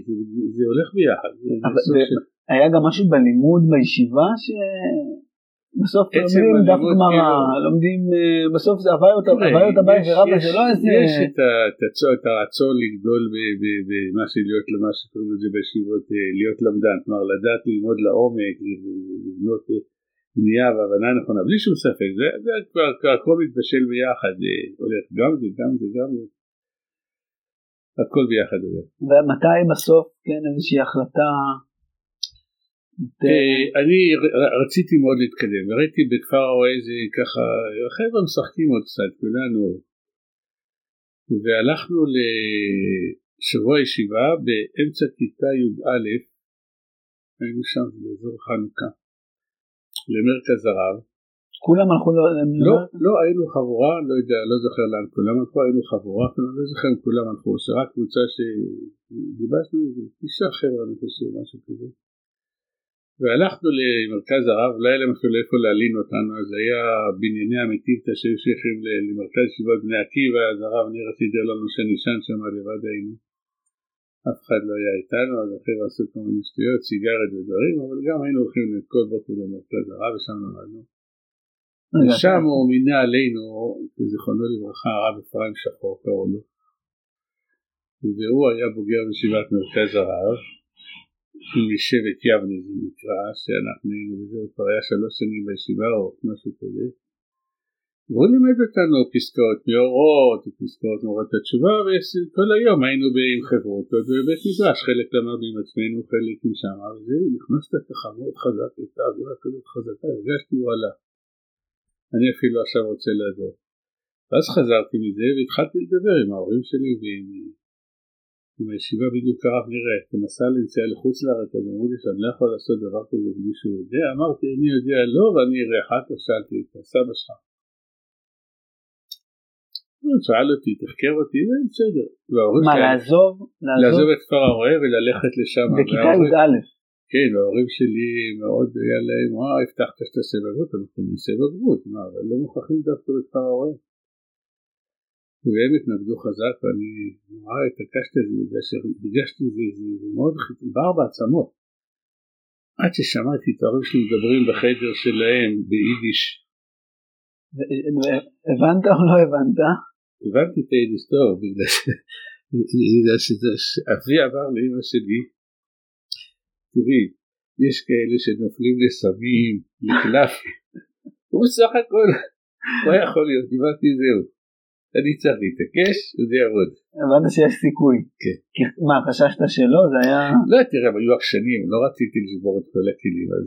זה הולך ביחד. היה גם משהו בלימוד בישיבה ש... בסוף לומדים דף גמרא, לומדים, בסוף זה הוויות הבית ורבא, זה לא איזה... יש את הרצון לגדול במה שלהיות למה שקוראים לזה בישיבות, להיות למדן, כלומר לדעת ללמוד לעומק, לבנות בנייה והבנה נכונה, בלי שום ספק, זה כבר הכל מתבשל ביחד, הולך גם זה, גם זה, גם זה, הכל ביחד הולך. ומתי בסוף, כן, איזושהי החלטה... אני רציתי מאוד להתקדם, ראיתי בכפר הוואי זה ככה, החבר'ה משחקים עוד קצת, כולנו, והלכנו לשבוע ישיבה באמצע כיתה י"א, היינו שם באזור חנוכה, למרכז הרב. כולם הלכו למרכז? לא, היינו חבורה, לא זוכר לאן כולם הלכו, היינו חבורה, לא זוכר אם כולם הלכו, שרק קבוצה שגיבשנו, אישה חבר'ה, אני חושב, משהו כזה. והלכנו למרכז הרב, אולי להם אפילו איפה להלין אותנו, אז היה בנייני המתיבתא ששייכים למרכז ישיבת בני עקיבא, אז הרב נראה סידר לנו שנישן שם לבד היינו. אף אחד לא היה איתנו, אז אחרי עשו כל מיני שטויות, סיגרת ודברים, אבל גם היינו הולכים לכל בוקר למרכז הרב, ושם למדנו. ושם הוא מינה עלינו, זיכרונו לברכה, הרב אפרים שחור קראו לו. והוא היה בוגר בישיבת מרכז הרב. משבט יבנה זה נקרא, שאנחנו היינו בזה, כבר היה 3 שנים בישיבה או משהו כזה, והוא לימד אותנו פסקאות מאורות, פסקאות מאורות התשובה, וכל היום היינו עם חברותות בבית מדרש, חלק למדנו עם עצמנו, חלק עם שם, וזה נכנסת ככה מאוד חזק, הייתה עבירה כזאת חזקה, הרגשתי וואלה, אני אפילו עכשיו רוצה לעזור. ואז חזרתי מזה והתחלתי לדבר עם ההורים שלי ועם... מהישיבה בדיוק הרב נראה, תנסה לנסיעה לחוץ לארץ, אז אמרו לי שאני לא יכול לעשות דבר כזה ומישהו יודע, אמרתי אני יודע לא ואני אראה, אחת שאלתי את הסבא שלך. הוא שאל אותי, תחקר אותי, זה בסדר. מה, לעזוב? לעזוב את כפר הרא"ה וללכת לשם. בכיתה י"א. כן, וההורים שלי מאוד היה להם, הבטחת שאתה עושה בגרות, אנחנו נעשה בגרות, אבל לא מוכרחים דווקא בכפר הרא"ה. והם התנגדו חזק, ואני נורא התעקשתי את זה, בגלל שהרגשתי את זה, זה מאוד בר בעצמות. עד ששמעתי את ההורים שלי מדברים בחדר שלהם, ביידיש. הבנת או לא הבנת? הבנתי את היידיש טוב, בגלל שאבי עבר לאמא שלי, תראי, יש כאלה שנופלים לסמים, לקלפים, הוא סך הכל, לא יכול להיות, דיברתי זהו. אני צריך להתעקש, זה יעבוד. הבנת שיש סיכוי. כן. מה, חששת שלא? זה היה... לא, תראה, היו עקשנים, לא רציתי לשבור את כל הכלים, אז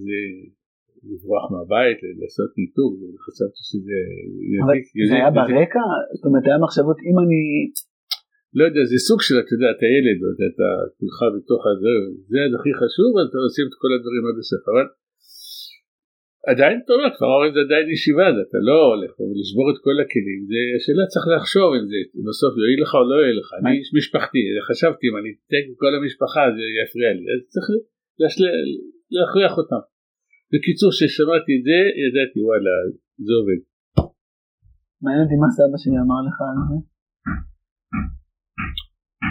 לברוח מהבית, לעשות ניתוק, וחשבתי שזה... אבל זה היה ברקע? זאת אומרת, היה מחשבות, אם אני... לא יודע, זה סוג של, אתה יודע, אתה ילד, אתה תלך בתוך הזה, זה הכי חשוב, אתה עושים את כל הדברים עד הסוף, אבל... עדיין אתה אומר, כבר הורים זה עדיין ישיבה, אתה לא הולך לשבור את כל הכלים, זה שאלה צריך לחשוב אם זה בסוף יועיל לך או לא יועיל לך, אני איש משפחתי, חשבתי אם אני אתן כל המשפחה זה יפריע לי, אז צריך להכריח אותם. בקיצור ששמעתי את זה, ידעתי וואלה, זה עובד. מעניין אותי מה סבא שלי אמר לך על זה?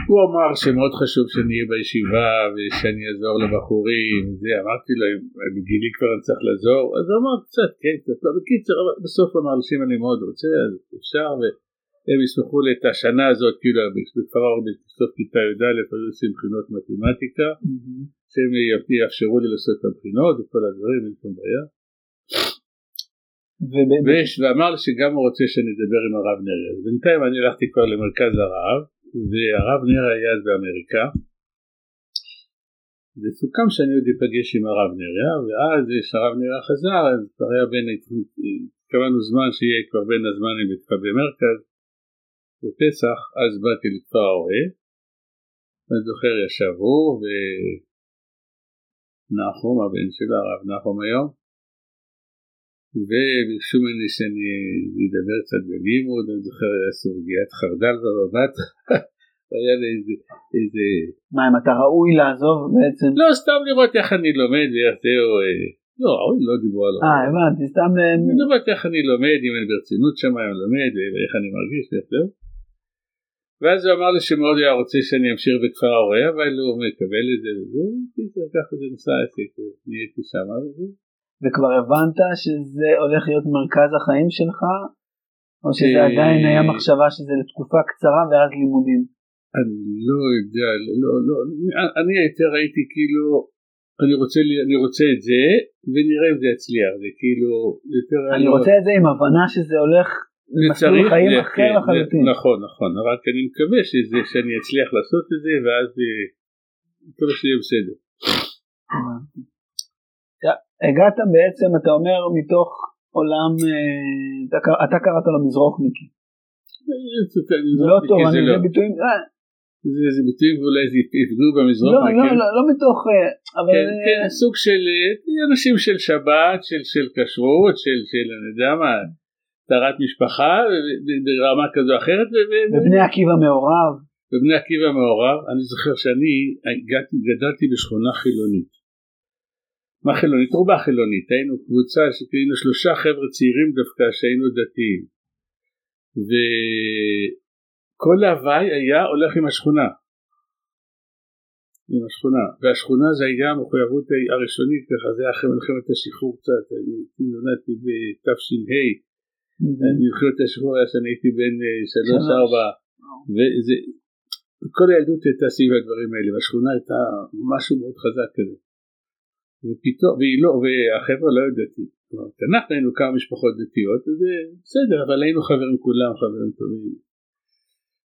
הוא אמר שמאוד חשוב שאני אהיה בישיבה ושאני אעזור לבחורים, זה אמרתי לו, בגילי כבר אני צריך לעזור, אז הוא אמר קצת, כן, קצת, לא בקיצר, אבל בסוף אמר לשם אני מאוד רוצה, אז אפשר, והם יסמכו לי את השנה הזאת, כאילו, בכפר הרא"ה, בסוף כיתה י"א, היו עושים בחינות מתמטיקה, שהם יאפשרו לי לעשות את הבחינות וכל הדברים, אין שום בעיה. ואמר לי שגם הוא רוצה שאני אדבר עם הרב נרי, אז בינתיים אני הלכתי כבר למרכז הרב, והרב נר היה אז באמריקה, וסוכם שאני עוד ייפגש עם הרב נריה, ואז כשהרב נריה חזר, אז כבר היה בין, התכוונו זמן שיהיה כבר בין הזמן עם התקבל במרכז, בפסח, אז באתי לכפר הרא"ה, אני זוכר ישבו, ונחום, הבן שלה, הרב נחום היום, וביקשו ממני שאני אדבר קצת בלימוד, אני זוכר היה סורגיית חרדל בבת, היה איזה... מה, אם אתה ראוי לעזוב בעצם? לא, סתם לראות איך אני לומד ואיך זהו... לא, ראוי לא דיבור על... הבנתי, סתם... לראות איך אני לומד, אם אני ברצינות שם, אם אני לומד, ואיך אני מרגיש, זהו. ואז הוא אמר לי שמאוד היה רוצה שאני אמשיך בכפר ההוריה, אבל הוא מקבל את זה וזהו, ככה זה נושא העסק, נהייתי שם וזהו. וכבר הבנת שזה הולך להיות מרכז החיים שלך? או שזה עדיין היה מחשבה שזה לתקופה קצרה ואז לימודים? אני לא יודע, אני יותר ראיתי כאילו, אני רוצה את זה, ונראה אם זה יצליח, זה כאילו, אני רוצה את זה עם הבנה שזה הולך למסלול חיים אחר לחלוטין. נכון, נכון, רק אני מקווה שאני אצליח לעשות את זה, ואז מקווה שיהיה בסדר. הגעת בעצם, אתה אומר, מתוך עולם, אתה קראת לו מזרוחניקי. לא טוב, אני זה ביטויים, זה ביטויים ואולי זה יפגעו במזרוחניקי. לא מתוך, אבל... כן, סוג של אנשים של שבת, של כשרות, של הנדמה, תרת משפחה, ברמה כזו אחרת. ובני עקיבא מעורב. ובני עקיבא מעורב, אני זוכר שאני גדלתי בשכונה חילונית. מה חילונית? רובה חילונית, היינו קבוצה, היינו 3 חבר'ה צעירים דווקא שהיינו דתיים, וכל ההוואי היה הולך עם השכונה, והשכונה זה היה המחויבות הראשונית, ככה זה היה אחרי מלחמת השחרור קצת, אני נולדתי בתש"ה, מלחמת השחרור היה שאני הייתי בין 3-4, וכל הילדות הייתה סביב הדברים האלה, והשכונה הייתה משהו מאוד חזק כזה, והחבר'ה לא יודעתי, אנחנו היינו כמה משפחות דתיות, זה בסדר, אבל היינו חברים כולם, חברים טובים,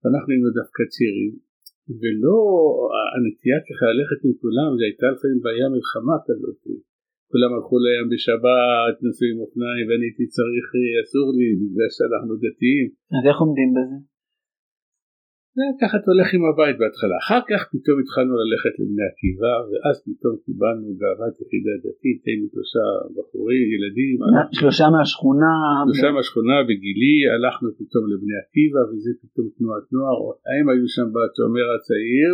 אנחנו היינו דווקא צעירים, ולא הנטייה ככה ללכת עם כולם, זה הייתה לפעמים בעיה מלחמה כזאת, כולם הלכו לים בשבת, נסו עם אופניים, ואני הייתי צריך, אסור לי, בגלל שאנחנו דתיים. אז איך עומדים בזה? ככה אתה הולך עם הבית בהתחלה, אחר כך פתאום התחלנו ללכת לבני עקיבא, ואז פתאום קיבלנו גאוות יחידה דתית, היינו 3 בחורים, ילדים. 3 מהשכונה. 3 מהשכונה בגילי, הלכנו פתאום לבני עקיבא, וזה פתאום תנועת נוער, הם היו שם בתומר הצעיר,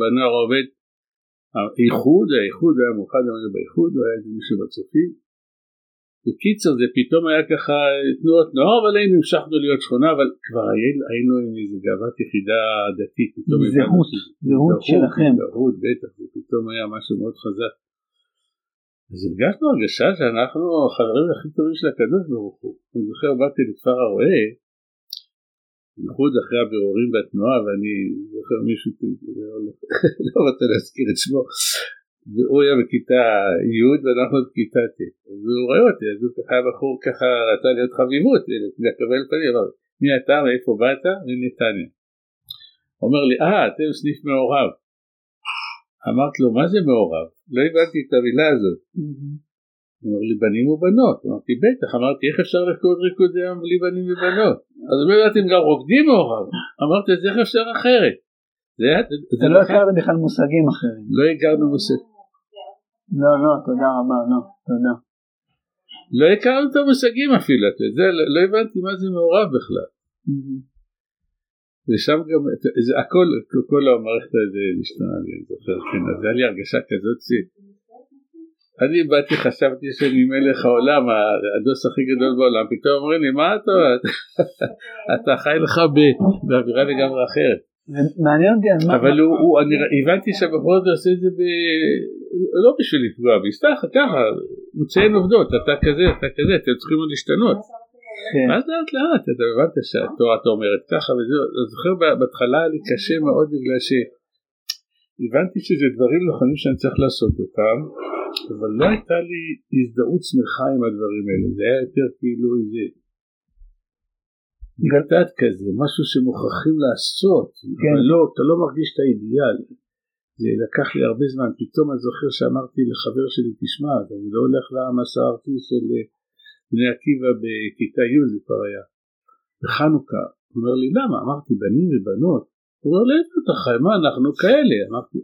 בנוער עובד, האיחוד היה מוחד, הם היו באיחוד, היה מישהו בצופים. בקיצר זה פתאום היה ככה תנועות נוער, אבל היינו המשכנו להיות שכונה, אבל כבר היינו עם איזו גאוות יחידה דתית, זהות שלכם, זהות בטח, ופתאום היה משהו מאוד חזק, אז הרגשנו הרגשה שאנחנו החברים הכי טובים של הקדוש ברוך הוא. אני זוכר באתי לכפר הרועה, בייחוד אחרי הבירורים והתנועה, ואני זוכר מישהו לא רוצה להזכיר את שמו, והוא היה בכיתה י' ואנחנו בכיתה ט', אז הוא רואה אותי, אז הוא ככה בחור ככה רצה להיות חביבות, לקבל פני, אמר, מי אתה, מאיפה באת? מנתניה. הוא אומר לי, אתם סניף מעורב. אמרתי לו, מה זה מעורב? לא הבנתי את המילה הזאת. הוא אומר לי, בנים ובנות. אמרתי, בטח, אמרתי, איך אפשר לרקוד ריקוד היום בלי בנים ובנות? אז הוא אומר, אתם גם רוקדים מעורב. אמרתי, אז איך אפשר אחרת? זה לא הכרנו בכלל מושגים אחרים. לא הכרנו מושגים. לא, תודה רבה, תודה. לא הכרנו את המושגים אפילו, לא הבנתי מה זה מעורב בכלל. ושם גם, הכל, כל המערכת הזה נשתנה, אני זוכר, זה היה לי הרגשה כזאת, אני באתי, חשבתי שאני מלך העולם, הדוס הכי גדול בעולם, פתאום אומרים לי, מה אתה? אתה חי לך באווירה לגמרי אחרת. מעניין אותי, אבל אני הבנתי שהבחור הזה עושה את זה לא בשביל לפגוע בי, סתם ככה, מוציאים עובדות, אתה כזה, אתם צריכים עוד להשתנות, אז לאט, אתה הבנת שהתורה אתה אומרת ככה, אני זוכר בהתחלה לי קשה מאוד, בגלל שהבנתי שזה דברים נכונים שאני צריך לעשות אותם, אבל לא הייתה לי הזדהות שמחה עם הדברים האלה, זה היה יותר כאילו איזה גדד כזה, משהו שמוכרחים לעשות, אבל לא, אתה לא מרגיש את האידיאל, זה לקח לי הרבה זמן, פתאום אני זוכר שאמרתי לחבר שלי, תשמע, אני לא הולך למסע הארצי של בני עקיבא בכיתה י' זה כבר היה, בחנוכה, הוא אומר לי, למה? אמרתי, בנים ובנות, הוא אומר לי, אתה חי, מה אנחנו כאלה? אמרתי,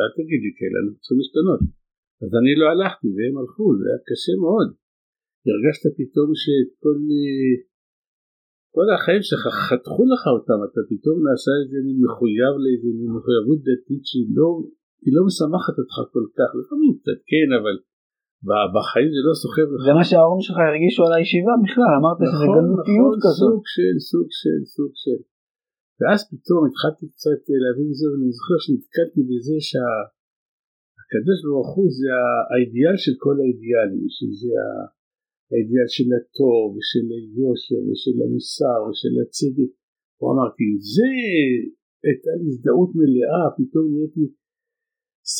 אל תגיד לי כאלה, אנחנו צריכים להשתנות, אז אני לא הלכתי, והם הלכו, זה היה קשה מאוד, הרגשת פתאום שכל... כל החיים שלך חתכו לך אותם, אתה פתאום נעשה איזה מין מחויב לאיזה מין מחויבות דתית שהיא לא משמחת אותך כל כך, לפעמים קצת כן, אבל בחיים זה לא סוחב לך. זה מה שההורים שלך הרגישו על הישיבה בכלל, אמרת שזה גנותיות כזאת. סוג של. ואז פתאום התחלתי קצת להבין את זה, ואני זוכר שנתקלתי בזה שהקדוש ברוך הוא זה האידיאל של כל האידיאלים, שזה האידיאל של הטוב ושל היושר ושל המוסר ושל הצדק. הוא אמרתי, זה הייתה הזדהות מלאה, פתאום נהייתי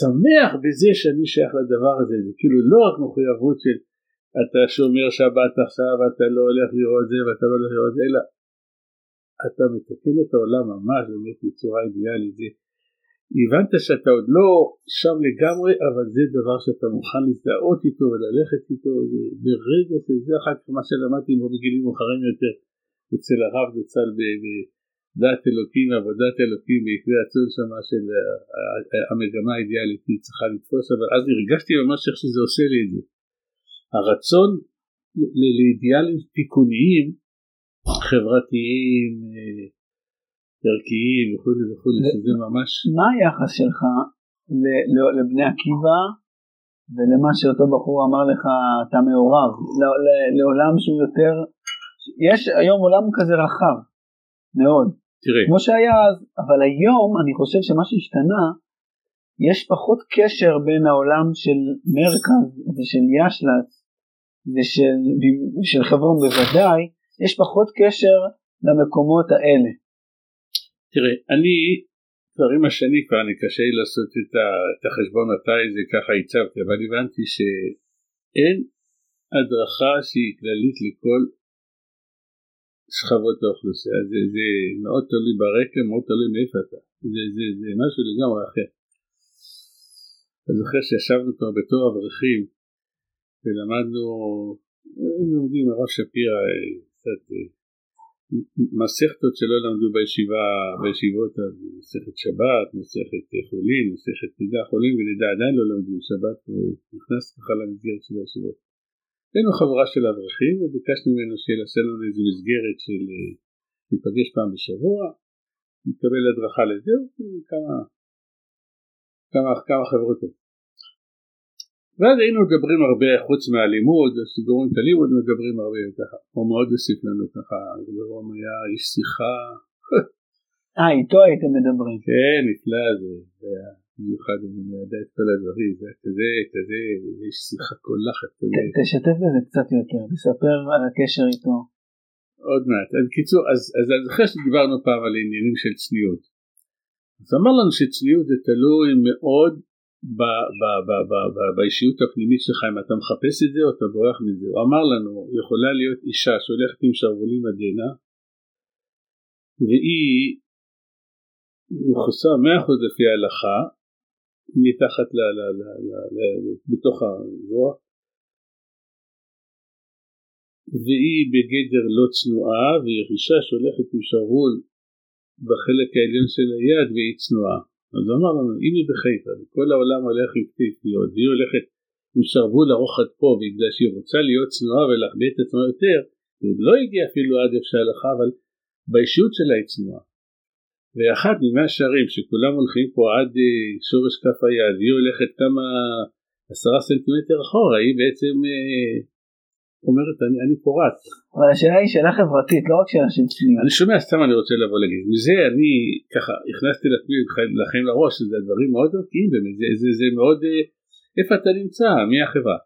שמח בזה שאני שייך לדבר הזה, זה כאילו לא רק מחויבות של אתה שומר שבת עכשיו, אתה לא הולך לראות זה ואתה לא הולך לראות זה, אלא אתה מתקן את העולם ממש באמת בצורה אידיאלית. הבנת שאתה עוד לא שם לגמרי, אבל זה דבר שאתה מוכן להזדהות איתו וללכת איתו, ברגע שזה אחר כך מה שלמדתי עם בגילים מאוחרים יותר, אצל הרב דצל בדת אלוקים, עבודת אלוקים, בעקבי הצון שמה של המגמה האידיאלית היא צריכה לתפוס, אבל אז הרגשתי ממש איך שזה עושה לי את זה. הרצון לאידיאלים תיקוניים, חברתיים, ערכיים וכו', שזה ממש... מה היחס שלך לבני עקיבא ולמה שאותו בחור אמר לך אתה מעורב, לעולם שהוא יותר... יש היום עולם כזה רחב מאוד, כמו שהיה אז, אבל היום אני חושב שמה שהשתנה, יש פחות קשר בין העולם של מרכז ושל ישל"צ ושל חברון בוודאי, יש פחות קשר למקומות האלה. תראה, אני כבר עם השני כבר אני קשה לי לעשות את החשבון מתי זה ככה הצבתי, אבל הבנתי שאין הדרכה שהיא כללית לכל שכבות האוכלוסייה, זה מאוד תולי ברקע, מאוד תולי מאיפה אתה, זה משהו לגמרי אחר. אז אחרי שישבנו כבר בתור אברכים ולמדנו, היינו עומדים הרב שפירא קצת מסכתות שלא למדו בישיבות, מסכת שבת, מסכת חולין, מסכת נידה חולין ונידה עדיין לא למדו שבת, נכנס ככה למסגרת של הישיבות. היינו חברה של אברכים וביקשנו ממנו שיעשה לנו איזו מסגרת של להיפגש פעם בשבוע, נקבל הדרכה לזה כמה חברות. ואז היינו מדברים הרבה חוץ מהלימוד, סידורים את הלימוד מדברים הרבה ככה, הוא מאוד הוסיף לנו ככה, ברום היה איש שיחה. איתו הייתם מדברים. כן, נפלא, זה היה מיוחד, אני מידע את כל הדברים, זה היה כזה, איש שיחה כל לחת. תשתף בזה קצת יותר, תספר על הקשר איתו. עוד מעט, אז קיצור, אז אחרי שדיברנו פעם על העניינים של צניעות, אז אמר לנו שצניעות זה תלוי מאוד, באישיות הפנימית שלך, אם אתה מחפש את זה או אתה בורח מזה. הוא אמר לנו, יכולה להיות אישה שהולכת עם שרוולים עד עינה והיא מכוסה 100% לפי ההלכה מתחת בתוך הזרוע והיא בגדר לא צנועה, והיא אישה שהולכת עם שרול בחלק העליון של היד והיא צנועה. אז הוא אמר לנו, אם היא בחיפה, כל העולם הולך עם כתפיות, והיא הולכת עם שרוול ארוך עד פה, בגלל שהיא רוצה להיות צנועה ולהחביא את עצמה יותר, היא לא הגיעה אפילו עד אפשר לך, אבל באישיות שלה היא צנועה. ואחת מ100 שערים שכולם הולכים פה עד שורש כף היד, והיא הולכת כמה 10 סנטימטר אחורה, היא בעצם אומרת, אני פורט. אבל השאלה היא שאלה חברתית, לא רק שאלה של צניעות. אני שומע, סתם אני רוצה לבוא להגיד. מזה אני ככה הכנסתי לכם לראש, זה הדברים מאוד ערכיים, באמת, זה מאוד, איפה אתה נמצא, מי החברה.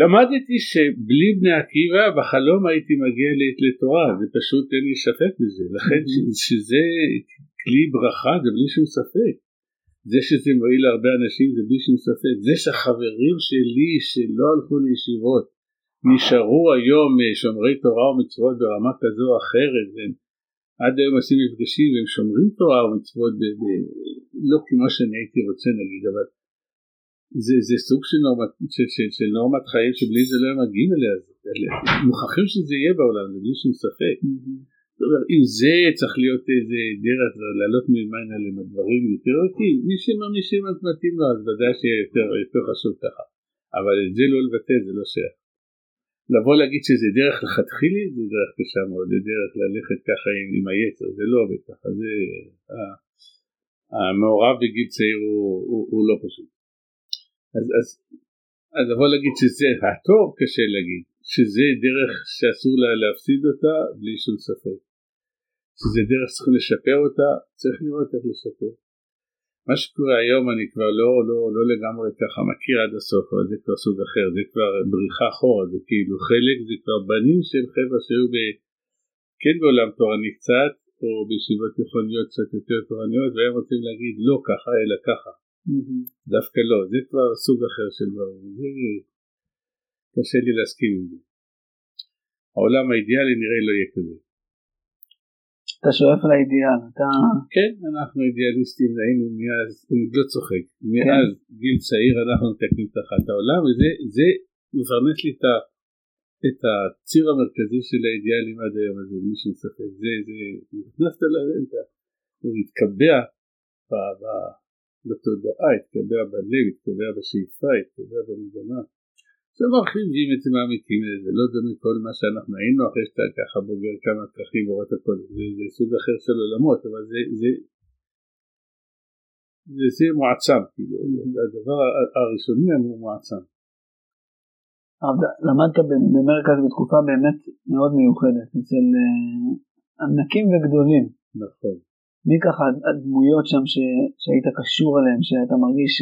למדתי שבלי בני עקיבא, בחלום הייתי מגיע לתורה, זה פשוט אין לי שפק לזה, לכן שזה כלי ברכה, זה בלי שום ספק. זה שזה מועיל להרבה אנשים, זה בלי שום ספק. זה שהחברים שלי שלא הלכו לישיבות, נשארו היום שומרי תורה ומצוות ברמה כזו או אחרת, עד היום עושים מפגשים והם שומרים תורה ומצוות, לא כמו שאני הייתי רוצה נגיד, אבל זה סוג של נורמת חיים שבלי זה לא הם מגיעים אליה, מוכרחים שזה יהיה בעולם, זה בלי שום ספק. זאת אומרת, אם זה צריך להיות איזה דרך לעלות מלמעין עליהם הדברים יותר עוקים, מי שמתמתים לו, אז ודאי שיהיה יותר חשוב ככה, אבל את זה לא לבטא, זה לא שייך. לבוא להגיד שזה דרך לחתחילי, זה דרך קשה מאוד, זה דרך ללכת ככה עם היצר, זה לא עובד ככה, זה המעורב בגיל צעיר הוא לא פשוט. אז לבוא להגיד שזה הטוב קשה להגיד, שזה דרך שאסור להפסיד אותה בלי שום ספק, שזה דרך צריך לשפר אותה, צריך לראות איך לשפר. מה שקורה היום אני כבר לא לגמרי ככה מכיר עד הסוף, אבל זה כבר סוג אחר, זה כבר בריחה אחורה, זה כאילו חלק, זה כבר בנים של חבר'ה שהיו כן בעולם תורני קצת, או בישיבות תיכוניות קצת יותר תורניות, והם רוצים להגיד לא ככה אלא ככה, דווקא לא, זה כבר סוג אחר של דברים, זה קשה לי להסכים עם זה. העולם האידיאלי נראה לא יהיה כזה. אתה שואף על האידיאל, אתה... כן, אנחנו אידיאליסטים, היינו מאז, אני לא צוחק, מאז גיל צעיר אנחנו מתקנים תחת העולם, וזה מפרנס לי את הציר המרכזי של האידיאלים עד היום הזה, מי שמצחק, זה נכנסת לרנטה, התקבע בתודעה, התקבע בלב, התקבע בשאיפה, התקבע במגמה. זה מרחיבים את המעמיקים לזה, לא דומה כל מה שאנחנו היינו, אחרי שאתה ככה בוגר כמה כרכים ורואה את הכל, זה סוג אחר של עולמות, אבל זה מועצם, כאילו, הדבר הראשוני הוא מועצם. למדת במרכז בתקופה באמת מאוד מיוחדת, אצל ענקים וגדולים. נכון. מי ככה הדמויות שם שהיית קשור עליהן, שאתה מרגיש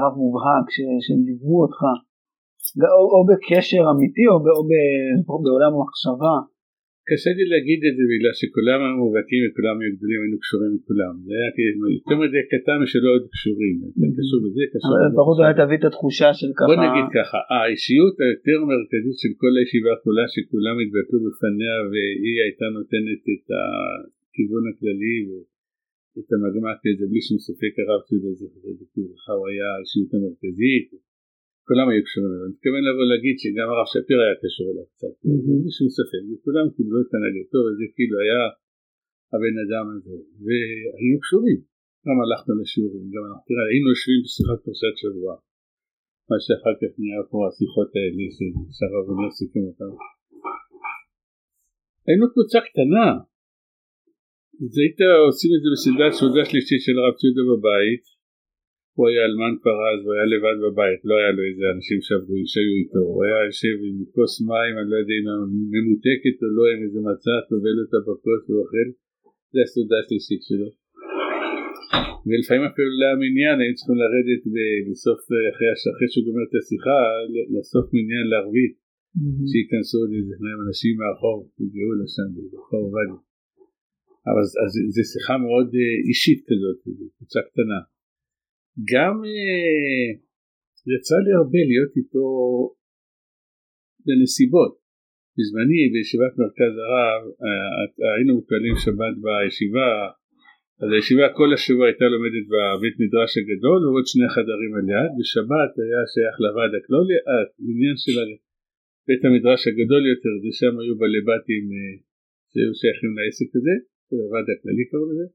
רב מובהק, שליוו אותך, או בקשר אמיתי או בעולם המחשבה? קשה לי להגיד את זה בגלל שכולם היו מובהקים וכולם היו גדולים, היינו קשורים לכולם, זה היה יותר מדי קטן שלא עוד קשורים, אבל פחות אולי תביא את התחושה של ככה. בוא נגיד ככה, האישיות היותר מרכזית של כל הישיבה כולה שכולם התבטאו בפניה והיא הייתה נותנת את הכיוון הכללי ואת המגמת זה בלי שום ספק הרב תודה זכר היה האישיות המרכזית, כולם היו קשורים אליו, אני מתכוון לבוא להגיד שגם הרב שפיר היה קשור אליו קצת, זה שום ספק, וכולם קיבלו את הנהגתו, וזה כאילו היה הבן אדם הזה, והיינו קשורים, גם הלכנו לשיעורים, גם אנחנו תראה, היינו יושבים בשיחת פרשת שבוע, מה שאחר כך נהיה פה השיחות האלה, שהרב אומר סיכם אותם, היינו קבוצה קטנה, אז היית עושים את זה בסדרה שהוגש לשתי של הרב צודו בבית, הוא היה אלמן כבר אז, הוא היה לבד בבית, לא היה לו איזה אנשים שעבדו, ישבו איתו, הוא היה יושב עם כוס מים, אני לא יודע אם ממותקת או לא, עם איזה מצע, תובל אותה בכוס ואוכל, זה הסודה השלישית שלו. ולפעמים אפילו למניין, היינו צריכים לרדת בסוף, אחרי שהוא גומר את השיחה, לסוף מניין לערבית, שיכנסו עוד איזה חניים אנשים מהרחוב, תגיעו לשם, ברחוב ואלי. אבל זו שיחה מאוד אישית כזאת, קבוצה קטנה. גם יצא לי הרבה להיות איתו בנסיבות. בזמני בישיבת מרכז הרב היינו מתפללים שבת בישיבה, אז הישיבה כל השבוע הייתה לומדת בבית מדרש הגדול ועוד שני חדרים על יד, בשבת היה שייך לוועד הכללי, העניין של בית המדרש הגדול יותר, זה שם היו בלבטים שהיו שייכים לעסק הזה, לוועד הכללי קראו לזה.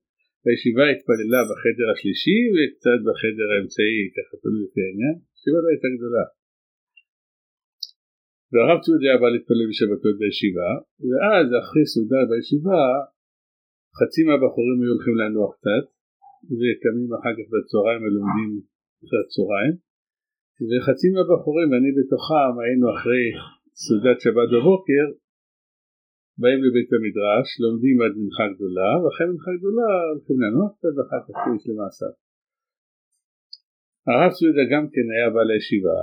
הישיבה התפללה בחדר השלישי וקצת בחדר האמצעי, ככה תלוי את העניין, הישיבה לא הייתה גדולה. והרב צודיה בא להתפלל בשבתות בישיבה, ואז אחרי סעודה בישיבה, חצי מהבחורים היו הולכים לנוח קצת, וקמים אחר כך בצהריים ולומדים אחרי הצהריים, וחצי מהבחורים, ואני בתוכם, היינו אחרי סעודת שבת בבוקר, באים לבית המדרש, לומדים עד מנחה גדולה, ואחרי מנחה גדולה הולכים לנוח קצת ואחר כך יש למעשה. הרב סעודה גם כן היה בא לישיבה,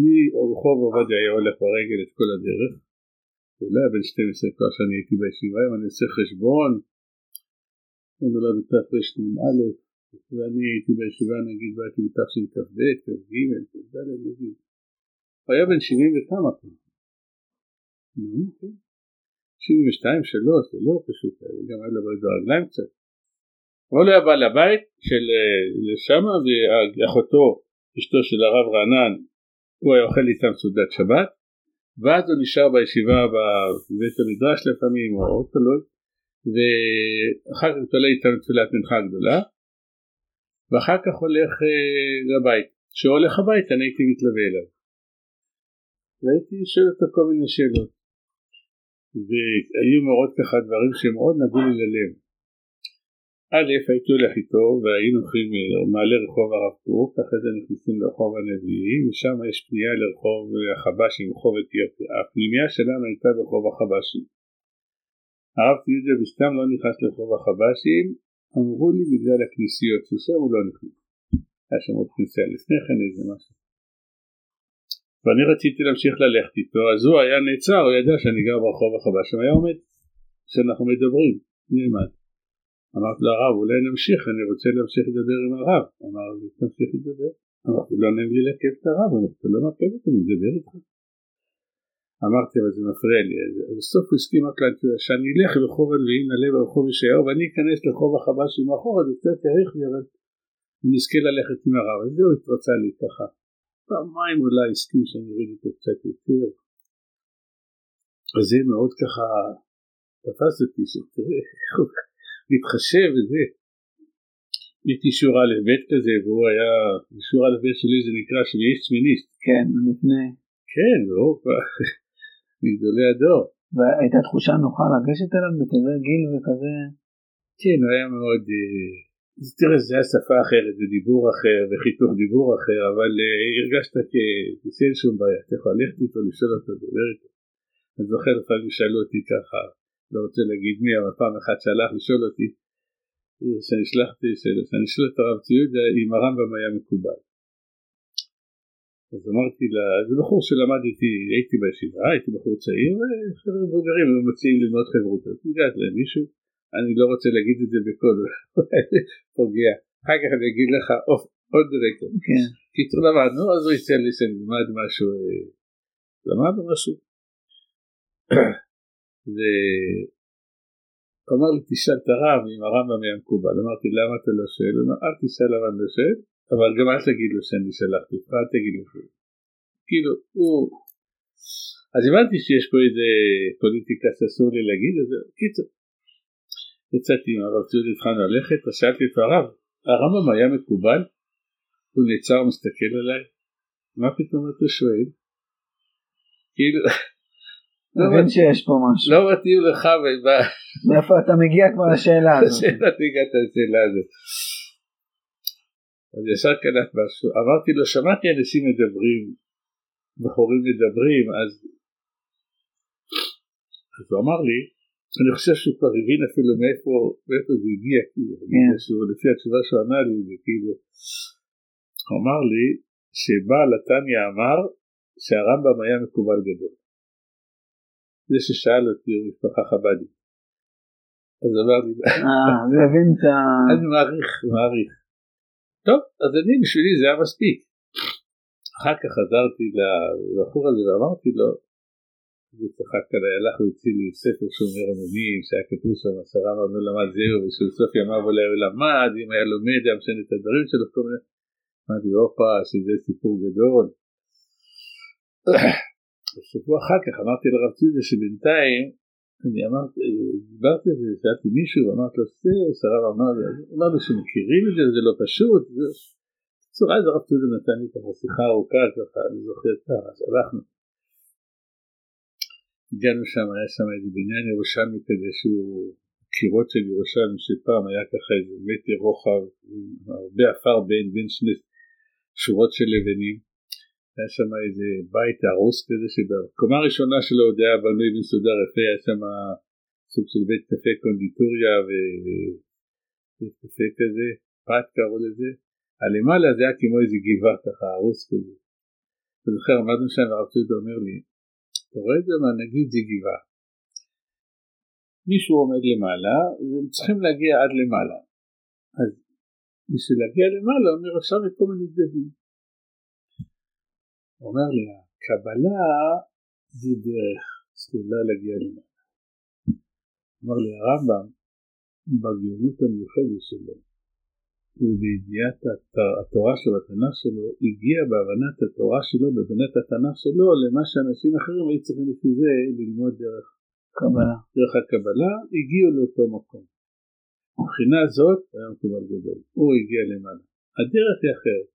מרחוב עובדיה היה הולך ברגל את כל הדרך, אולי בין 12 כבר שאני הייתי בישיבה, אם אני עושה חשבון, הוא נולד בתת רשתון א', ואני הייתי בישיבה, נגיד, באתי בתפשין כב', כב', כב', נגיד. הוא היה בין 70 וכמה פעם. כן. 72, 3, זה לא פשוט, גם היה לו בית ברגליים קצת. אבל הוא היה בא לבית של שמה, ואחותו, אשתו של הרב רענן, הוא היה אוכל איתם סעודת שבת, ואז הוא נשאר בישיבה בבית המדרש לפעמים, או עוד תלוי, ואחר כך תולה איתם תפילת מנחה גדולה, ואחר כך הולך לבית. כשהוא הולך הבית, אני הייתי מתלווה אליו. והייתי שואל אותו כל מיני שאלות, והיו מאוד ככה דברים שמאוד נגעו לי ללב. א', הייתי הולך איתו והיינו הולכים מעלה רחוב הרב קוק, אחרי זה נכנסים לרחוב הנביאים, ושם יש פנייה לרחוב החבשים, רחוב אתיופיה. הפנימיה שלנו הייתה ברחוב החבשים. הרב ציודה בסתם לא נכנס לרחוב החבשים, אמרו לי בגלל הכנסיות, ששם הוא לא נכנס. היה שם עוד כנסיה לפני כן איזה משהו. ואני רציתי להמשיך ללכת איתו, אז הוא היה נעצר, הוא ידע שאני גר ברחוב החבשים, היה עומד, שאנחנו מדברים, נעמד. אמרתי לרב, אולי נמשיך, אני רוצה להמשיך לדבר עם הרב. אמר לי, תמשיך לדבר. אמרתי, לא נעים לי לעכב את הרב, אתה לא מעכב אותי, אני מדבר איתך. אמרתי, אבל זה מפריע לי. בסוף הוא הסכים רק שאני אלך לרחוב הנביאים, נעלה ברחוב ישעיהו, ואני אכנס לרחוב החבשים מאחור, אז קצת יאריך לי, אבל אני אזכה ללכת עם הרב. אז זהו, התרצה לי ככה. פעמיים אולי הסכים שאני אריד איתו קצת יותר. אז זה מאוד ככה, תפס אותי שתראה להתחשב וזה. הייתי אישור א' ב' כזה, והוא היה, אישור א' ב' שלי זה נקרא שביעיסט שמיניסט. כן, לפני. כן, והוא כבר מגדולי הדור. והייתה תחושה נוחה לגשת אליו בכזה גיל וכזה. כן, הוא היה מאוד, תראה, זה היה שפה אחרת, זה דיבור אחר, וחיתוך דיבור אחר, אבל הרגשת כסייל שום בעיה, אתה יכול ללכת איתו, לשאול אותו, לדבר איתו. אני זוכר לפעמים שאלו אותי ככה, לא רוצה להגיד מי, אבל פעם אחת שהלך לשאול אותי, שאני אשאל את הרב ציודה, אם הרמב"ם היה מקובל. אז אמרתי לה, זה בחור שלמדתי, הייתי בישיבה, הייתי בחור צעיר, וחברים בוגרים, הם מציעים ללמוד חברות, אז הגעת להם מישהו, אני לא רוצה להגיד את זה בכל, פוגע, אחר כך אני אגיד לך, עוד דרקר, כי אתה למדנו, אז הוא יצא לי שנלמד משהו, למדנו משהו, הוא אמר לי תשאל את הרב אם הרמב"ם היה מקובל. אמרתי למה אתה לא שואל? הוא אמר אל תשאל למה אני לא שואל, אבל גם אל תגיד לו שאני שלחתי, אל תגיד לו כאילו הוא, אז הבנתי שיש פה איזה פוליטיקה שאסור לי להגיד, אז קיצור יצאתי עם הרב ציודה, התחלנו ללכת, שאלתי את הרב, הרמב"ם היה מקובל? הוא נעצר ומסתכל עליי, מה פתאום אתה שואל? כאילו תבין שיש פה משהו. לא מתאים לך ובא. איפה אתה מגיע כבר לשאלה הזאת. אתה הגעת לשאלה הזאת. אז ישר קלט משהו. אמרתי לו, שמעתי אנשים מדברים, בחורים מדברים, אז הוא אמר לי, אני חושב שהוא כבר הבין אפילו מאיפה זה הגיע, כאילו, לפי התשובה שהוא ענה לי, וכאילו, הוא אמר לי, שבעל התניא אמר, שהרמב"ם היה מקובל גדול. זה ששאל אותי הוא משפחה חבדית. אז אמרתי, זה הבין את ה... אני מעריך. טוב, אז אני בשבילי זה היה מספיק. אחר כך חזרתי לבחור הזה ואמרתי לו, הוא צחק עליי, הלך והוציא לי ספר שומר אמונים, שהיה כתוב שם הרמב"ם לא למד זהו, ושלסוף ימיו אולי הוא למד, אם היה לומד, היה משנה את הדברים שלו, כל מיני. אמרתי, אופה, שזה סיפור גדול. שבוע אחר כך אמרתי לרב ציודה שבינתיים אני אמרתי, דיברתי על זה, שאלתי מישהו ואמרתי לו הרב אמר לי שמכירים את זה, זה לא פשוט. בצורה אז הרב ציודה נתן לי ככה שיחה ארוכה, ככה אני זוכר ככה, אז הלכנו, הגענו שם, היה שם איזה בניין ירושלמי כזה שהוא קירות של ירושלמי שפעם היה ככה איזה מטר רוחב, הרבה עפר בין שני שורות של לבנים. היה שם איזה בית הרוס כזה שבקומה הראשונה שלו עוד היה בנוי מסודר יפה, היה שם סוג של בית קפה קונדיטוריה ובית קפה כזה, פת קראו לזה, הלמעלה זה היה כמו איזה גבעה ככה, הרוס כזה. אני זוכר, עמדנו שם הרב ציודה אומר לי, אתה רואה את זה מה נגיד זה גבעה. מישהו עומד למעלה והם צריכים להגיע עד למעלה. אז בשביל להגיע למעלה אומר עכשיו לכל מיני דברים. הוא אומר לי, הקבלה זה דרך סלולה להגיע למעלה. הוא אומר לי, הרמב"ם, בגאונות המיוחדת שלו, ובידיעת התורה שלו, התנ"ך שלו, הגיע בהבנת התורה שלו, בהבנת התנ"ך שלו, למה שאנשים אחרים היו צריכים לפי זה ללמוד דרך קבלה. דרך הקבלה, הגיעו לאותו מקום. מבחינה זאת, היה מקובל גדול. הוא הגיע למעלה. הדרך היא אחרת.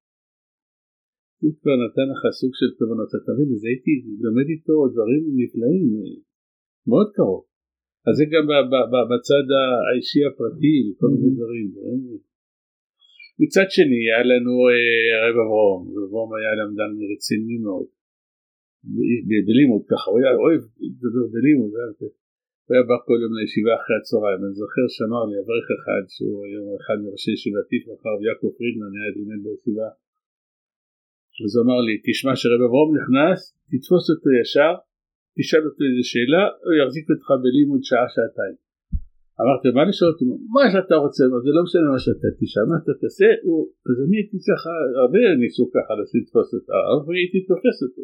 הוא כבר נתן לך סוג של תובנות, אתה תמיד, אז הייתי לומד איתו דברים נפלאים, מאוד קרוב. אז זה גם בצד האישי הפרטי, כל מיני דברים. מצד שני, היה לנו הרב אברום, אברום היה למדן רציני מאוד, בלימוד ככה, הוא היה אוהב לדבר בלימוד, הוא היה בא כל יום לישיבה אחרי הצהריים, אני זוכר שאמר לי, אברך אחד, שהוא היום אחד מראשי ישיבתי, אחר יעקב פרידמן, היה לימד בישיבה, אז הוא אמר לי, תשמע שרב אברום נכנס, תתפוס אותו ישר, תשאל אותו איזה שאלה, הוא יחזיק אותך בלימוד שעה, שעתיים. אמרתי, מה לשאול אותי? מה שאתה רוצה, זה לא משנה מה שאתה תשאל, מה אתה תעשה, אז אני הייתי ככה, הרבה ניסו ככה לתפוס אותו, אבל הייתי תופס אותו.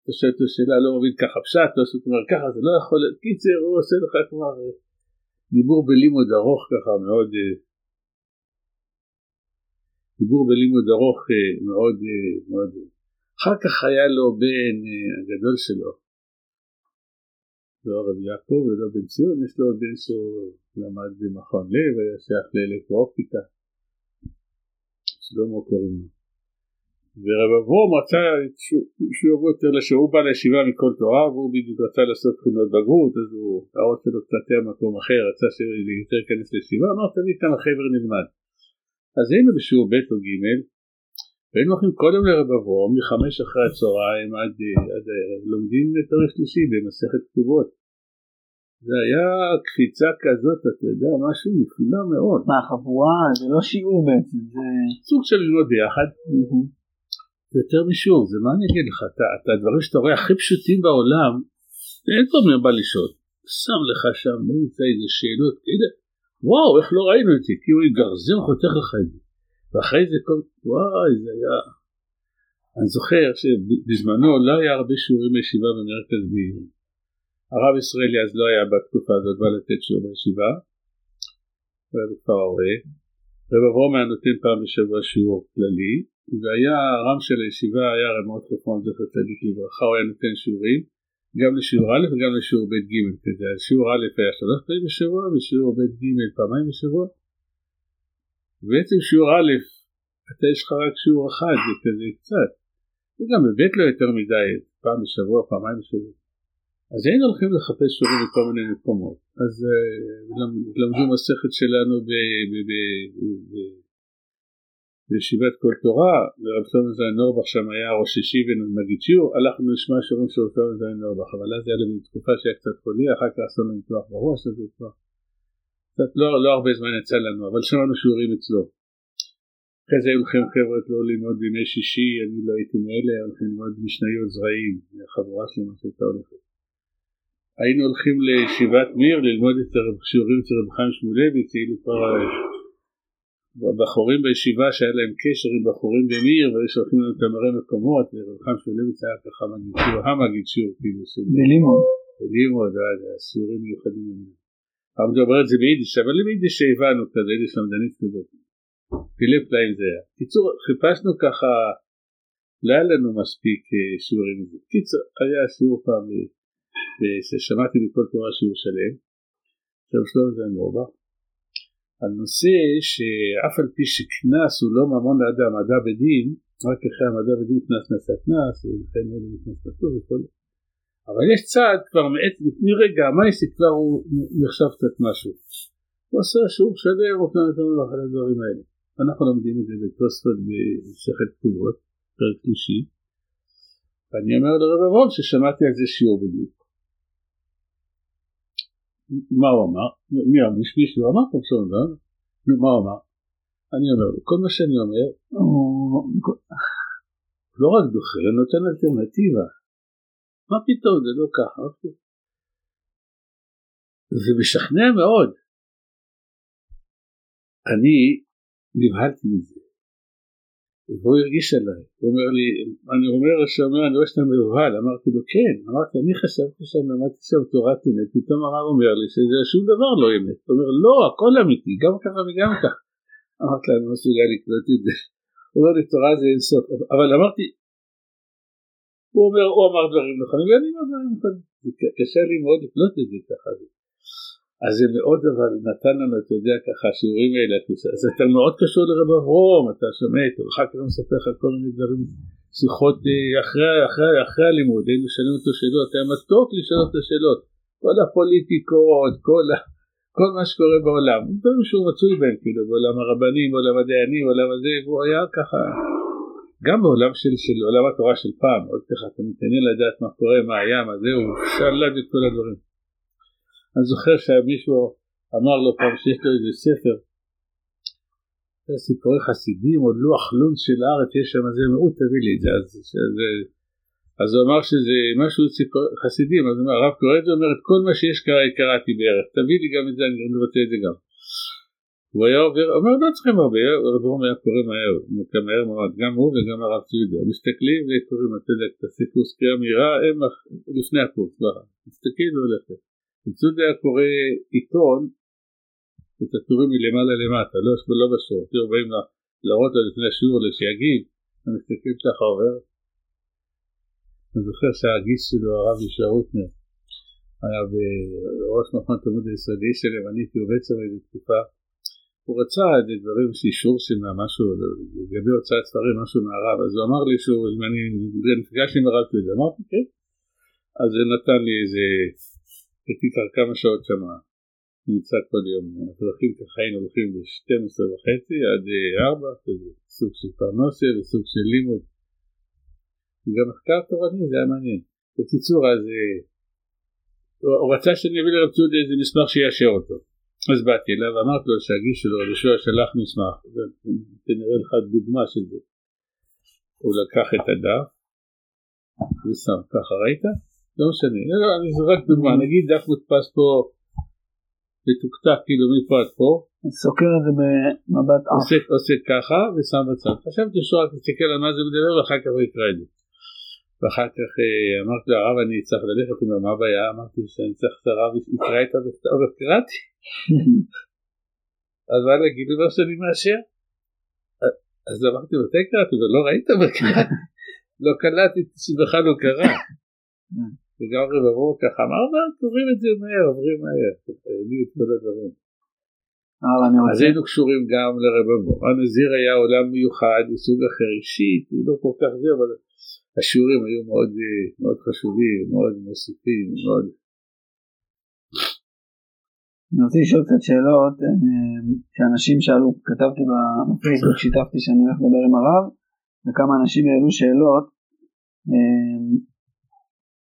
אתה שואל אותו שאלה, לא מבין ככה פשט, לא עושה כלומר ככה, זה לא יכול להיות קיצר, הוא עושה לך כבר דיבור בלימוד ארוך ככה מאוד, דיבור בלימוד ארוך מאוד, מאוד. אחר כך היה לו בן הגדול שלו, לא הרב יעקב ולא בן ציון, יש לו בן שהוא למד במכון לב, היה שייך לאלקטרופיקה, שלמה קוראים לו. ורב אברום רצה שהוא יבוא יותר לשעה, הוא בא לישיבה מכל תורה, והוא בדיוק רצה לעשות בחינות בגרות, אז הוא הראות שלו קצת היה מקום אחר, רצה שיותר להיכנס לישיבה, אמר תמיד כאן החבר נלמד. אז היינו בשיעור ב' או ג', והיינו הולכים קודם לרב אברום, מחמש אחרי הצהריים עד הערב, לומדים לתאריך שלישי במסכת כתובות. זה היה קפיצה כזאת, אתה יודע, משהו נפלא מאוד. מה, חבורה? זה לא שיעור בעצם, זה... סוג של ללמוד ביחד. יותר משום, זה מה אני אגיד לך, אתה הדברים שאתה רואה הכי פשוטים בעולם, אין פה מה לשאול, שם לך שם, נמצא איזה שאלות, וואו, איך לא ראינו את זה, כאילו יגרזים חותך לך את זה, ואחרי זה כל, וואי, זה היה, אני זוכר שבזמנו לא היה הרבה שיעורים בישיבה במרכז ביום, הרב ישראלי אז לא היה בתקופה הזאת, בא לתת שיעור בישיבה, הוא היה בכפר ההורה, רב אברום היה נותן פעם בשבוע שיעור כללי, והיה הרם של הישיבה, היה רמות חפון זכר צדיק לברכה, הוא היה נותן שיעורים, גם לשיעור א' וגם לשיעור ב' ג' כזה, שיעור א' היה 3 פעמים בשבוע, ושיעור ב' ג' 2 פעמים בשבוע, ובעצם שיעור א', אתה יש לך רק שיעור אחד, זה כזה קצת, וגם בבית לא יותר מדי, 1 פעם בשבוע, 2 פעמים בשבוע, אז היינו הולכים לחפש שיעורים בכל מיני מקומות, אז למדו מסכת שלנו בישיבת כל תורה, ורב שלמה זיין נורבך שם היה ראש אישי ונגיד שיעור, הלכנו לשמוע שיעורים של רב שלמה זיין נורבך, אבל אז היה לנו תקופה שהיה קצת חולי, אחר כך עשו לנו תלוח בראש, אז הוא כבר, קצת לא הרבה זמן יצא לנו, אבל שמענו שיעורים אצלו. אחרי זה הולכים חבר'ה לא ללמוד בימי שישי, אני לא הייתי מאלה, הולכים ללמוד משניות זרעים, החבורה שלמה שהייתה הולכת. היינו הולכים לישיבת מיר, ללמוד את השיעורים של רב חיים שמואלביץ, בחורים בישיבה שהיה להם קשר עם בחורים במיר, ויש הולכים לנו תמרי מקומות, ורב חיים שמואלביץ היה ככה מגיד שיעור, המגיד שיעור, כאילו של... בלימוד. בלימוד, השיעורים מיוחדים ממנו. אבל מדבר את זה ביידיש, אבל ביידיש שהבנו כזה, יידיש למדנית כזאת. פילי פלאים זה היה. קיצור, חיפשנו ככה, לא היה לנו מספיק שיעורים. קיצור, היה שיעור פעם, ששמעתי בכל תורה שיעור שלם, שם שלום זה נורבה, הנושא שאף על פי שקנס הוא לא ממון לאדם, מדע בדין, רק אחרי המדע בדין קנס, ולכן לא נכנס לטוב וכל. אבל יש צעד כבר מרגע, המייסי כבר הוא נחשב קצת משהו. הוא עושה שיעור שלם, הוא קנס לנו אחרי הדברים האלה. אנחנו לומדים את זה בתוספות במסכת כתובות, פרק שלישי, ואני אומר לרב אברום ששמעתי על זה שיעור בדיוק. מה הוא אמר? מי אמש מישהו אמר? מה הוא אמר? אני אומר לו, כל מה שאני אומר, לא רק דוחה, אני נותן אלטרנטיבה. מה פתאום, זה לא ככה. זה משכנע מאוד. אני נבהלתי מזה. והוא הרגיש עליי, הוא אומר לי, אני רואה שאתה מבוהל, אמרתי לו כן, אמרתי, אני חשבתי שאני למדתי שם תורת אמת, פתאום הרב אומר לי שזה שום דבר לא אמת, הוא אומר לא, הכל אמיתי, גם ככה וגם ככה, אמרתי לה, אני מסוגל לקלוט את זה, הוא אומר לי תורה זה אינסוף, אבל אמרתי, הוא אמר דברים נכונים, ואני אמר דברים נכונים, זה קשה לי מאוד לקלוט את זה ככה, אז זה מאוד, אבל נתן לנו, אתה יודע, ככה, שיעורים האלה, אז אתה מאוד קשור לרב אברום, אתה שומע, אחר כך מספר לך כל מיני דברים, שיחות אחרי הלימוד, היינו שואלים אותו שאלות, היה מתוק לשאול את השאלות, כל הפוליטיקות, כל מה שקורה בעולם, דברים שהוא מצוי בהם, כאילו, בעולם הרבנים, בעולם הדיינים, בעולם הזה, והוא היה ככה, גם בעולם של עולם התורה של פעם, עוד ככה, אתה מתעניין לדעת מה קורה, מה היה, מה זהו, שאלה את כל הדברים. אני זוכר שמישהו אמר לו פעם שיש לו איזה ספר, סיפורי חסידים או לוח לון של הארץ, יש שם איזה מאוד, תביא לי את זה. אז הוא אמר שזה משהו חסידים, אז הרב קורא את זה, אומר את כל מה שיש קראתי בערך, תביא לי גם את זה, אני רוצה את זה גם. הוא היה עובר, אומר לא צריכים הרבה, הרב הוא היה קורא מהר, כמהר מאוד, גם הוא וגם הרב צבידה, מסתכלים וקוראים, אתה יודע, את הסיפור סקריה מהירה, הם לפני הקורס, מסתכלים ולכת. מצוד היה קורא עיתון, את הטורים מלמעלה למטה, לא בשור, תראו, באים להראות על לפני השיעור, שיגיד, אני מסתכל ככה עובר. אני זוכר שהגיס שלו, הרב ישער רוטנר, היה בראש מכון תלמוד הישראלי שלהם, אני עובד שם איזו תקופה, הוא רצה איזה דברים שאישור שמה משהו, לגבי הוצאת ספרים, משהו מהרב, אז הוא אמר לי שהוא, אני נפגש עם הרב כזה, אמרתי, כן? אז זה נתן לי איזה... הייתי כבר כמה שעות שם, נמצא כל יום, הדרכים כחיים הולכים ב-12:30 עד 4, כזה סוג של פרנוסיה וסוג של לימוד. וגם מחקר תורני, זה היה מעניין. בקיצור, אז הוא רצה שאני אביא לרב צודיה איזה מסמך שיאשר אותו. אז באתי אליו, אמרתי לו שהגיש שלו, רשוע שלח מסמך, ונראה לך דוגמה של זה. הוא לקח את הדף, ושם, ככה ראית? לא משנה, אני זורק דוגמה, נגיד דף מודפס פה מתוקתק כאילו מפה עד פה, סוקר את זה במבט אף, עושה ככה ושם בצד, חשבתי שרק תסתכל על מה זה מדבר ואחר כך יקרא את זה, ואחר כך אמרתי לרב אני צריך ללכת, הוא אומר מה הבעיה, אמרתי שאני צריך את הרב יקרא את הבכתב, אבל קראתי, אז בא להגיד לי מה שאני מאשר, אז אמרתי לו תקראתי, לא ראית בקראתי, לא קלטתי שבכלל לא קרא, וגם רברו ככה אמר קוראים את זה מהר, עוברים מהר, תחיילים את כל הדברים. אז היינו קשורים גם לרברו, הנזיר היה עולם מיוחד בסוג אחר אישית, לא כל כך זה, אבל השיעורים היו מאוד חשובים, מאוד מוסיפים. אני רוצה לשאול קצת שאלות שאנשים שאלו, כתבתי בפייסבוק, שיתפתי שאני הולך לדבר עם הרב, וכמה אנשים העלו שאלות.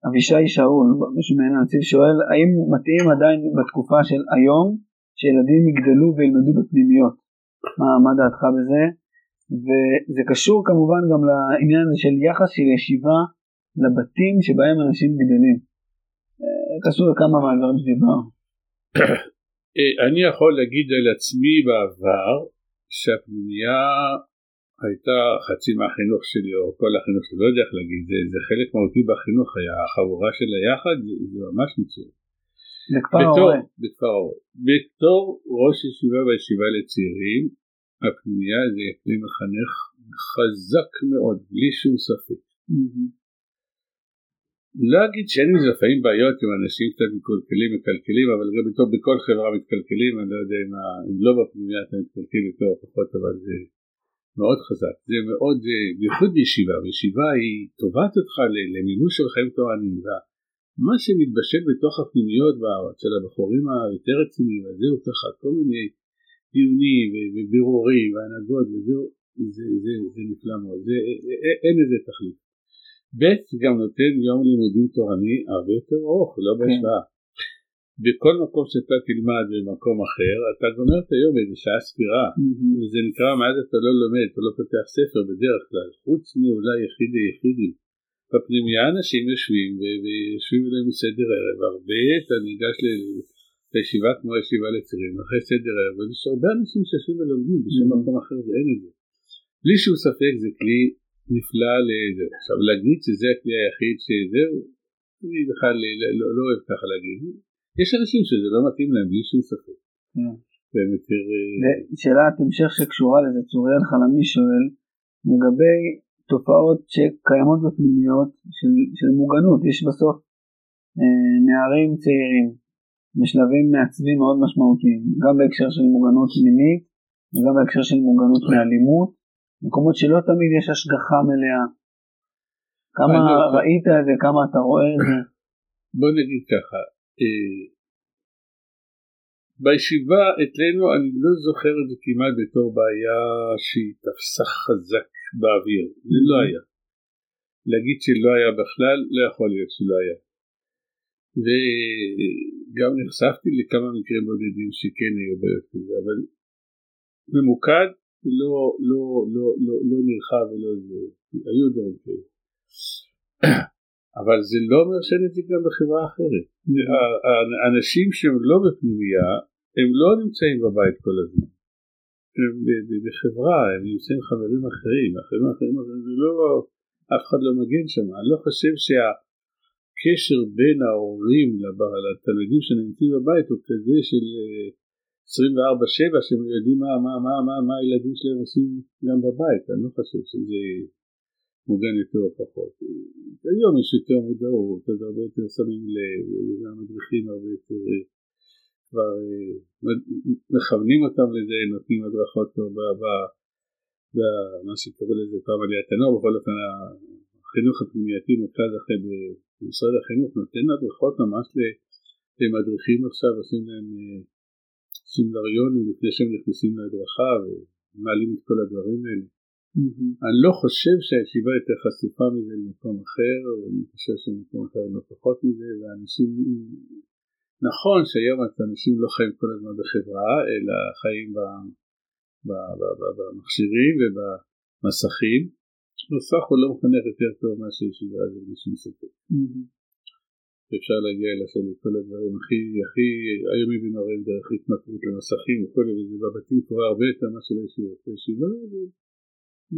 אבישי שאול, מישהו מעין הנציב שואל, האם מתאים עדיין בתקופה של היום שילדים יגדלו וילמדו בפנימיות? מה דעתך בזה? וזה קשור כמובן גם לעניין הזה של יחס של ישיבה לבתים שבהם אנשים גדלים. קשור לכמה מעבר דבר. אני יכול להגיד על עצמי בעבר שהפנימייה הייתה חצי מהחינוך שלי, או כל החינוך שלי, לא יודע איך להגיד, זה חלק מהותי בחינוך, החבורה של היחד, זה ממש מצוין. בכפר ההורה. בתור ראש ישיבה והישיבה לצעירים, הפנימייה זה כלי מחנך חזק מאוד, בלי שום ספק. לא אגיד שאין לי לפעמים בעיות עם אנשים קצת מקלקלים, אבל גם בתור בכל חברה מתקלקלים, אני לא יודע אם לא בפנימייה אתה מתקלקל יותר או פחות, אבל זה... מאוד חזק, זה מאוד, בייחוד בישיבה, וישיבה היא טובת אותך למימוש של חיים תורניים, מה שמתבשל בתוך הפנימיות של הבחורים היותר רציניים, זהו ככה, כל מיני דיונים ובירורים והנהגות, זה נפלא מאוד, אין איזה תכלית. ב' גם נותן יום לימודים תורני הרבה יותר ארוך, לא בהשוואה. בכל מקום שאתה תלמד במקום אחר, אתה גומר את היום איזה שעה ספירה, וזה נקרא מאז אתה לא לומד, אתה לא פותח ספר בדרך כלל, חוץ מאולי יחידי. בפנימיה אנשים יושבים, ויושבים להם בסדר ערב, הרבה אתה ניגש לישיבה כמו ישיבה לצעירים, אחרי סדר ערב, ויש הרבה אנשים שיושבים ולומדים, בשום מקום אחר זה אין את זה. בלי שהוא ספק זה כלי נפלא לזה. עכשיו להגיד שזה הכלי היחיד שזהו, אני בכלל לא אוהב ככה להגיד. יש אנשים שזה לא מתאים להם בלי שום ספק. שאלת המשך שקשורה לזה, צוריאל חלמי שואל, לגבי תופעות שקיימות בפנימיות של מוגנות, יש בסוף נערים צעירים משלבים מעצבים מאוד משמעותיים, גם בהקשר של מוגנות מינית וגם בהקשר של מוגנות מאלימות, מקומות שלא תמיד יש השגחה מלאה. כמה ראית את זה, כמה אתה רואה את זה? בוא נגיד ככה, בישיבה אצלנו אני לא זוכר את זה כמעט בתור בעיה שהיא תפסה חזק באוויר, זה לא היה. להגיד שלא היה בכלל, לא יכול להיות שלא היה. וגם נחשפתי לכמה מקרים בודדים שכן היו בעיות כזה, אבל ממוקד לא נרחב ולא זה, היו דברים כאלה. אבל זה לא מרשן את זה גם בחברה אחרת. האנשים שהם לא בפנימייה, הם לא נמצאים בבית כל הזמן. הם בחברה, הם נמצאים חברים אחרים, אחרים, זה לא, אף אחד לא מגן שם. אני לא חושב שהקשר בין ההורים לתלמידים שנמצאים בבית הוא כזה של 24/7, שהם יודעים מה הילדים שלהם עושים גם בבית. אני לא חושב שזה מוגן יותר או פחות. היום יש יותר מודעות, אז הרבה יותר שמים לב, וגם מדריכים הרבה יותר כבר מכוונים אותם לזה, נותנים הדרכות טוב במה שקורא לזה פעם עליית הנוער, בכל אופן החינוך הפנימייתי מרכז אחרי במשרד החינוך נותן הדרכות ממש למדריכים עכשיו, עושים להם סמינריונים לפני שהם נכנסים להדרכה ומעלים את כל הדברים האלה. אני לא חושב שהישיבה יותר חשופה מזה למקום אחר, אני חושב שמקום אחר לא פחות מזה, ואנשים, נכון שהיום אנשים לא חיים כל הזמן בחברה, אלא חיים במכשירים ובמסכים, נוסח הוא לא מחנך יותר טוב מה שהישיבה הזאת בשביל ספק. אפשר להגיע אל השם לכל הדברים הכי היום יבין הורים דרך התמכרות למסכים וכל זה בבתים קורה הרבה יותר מה של הישיבה. הישיבה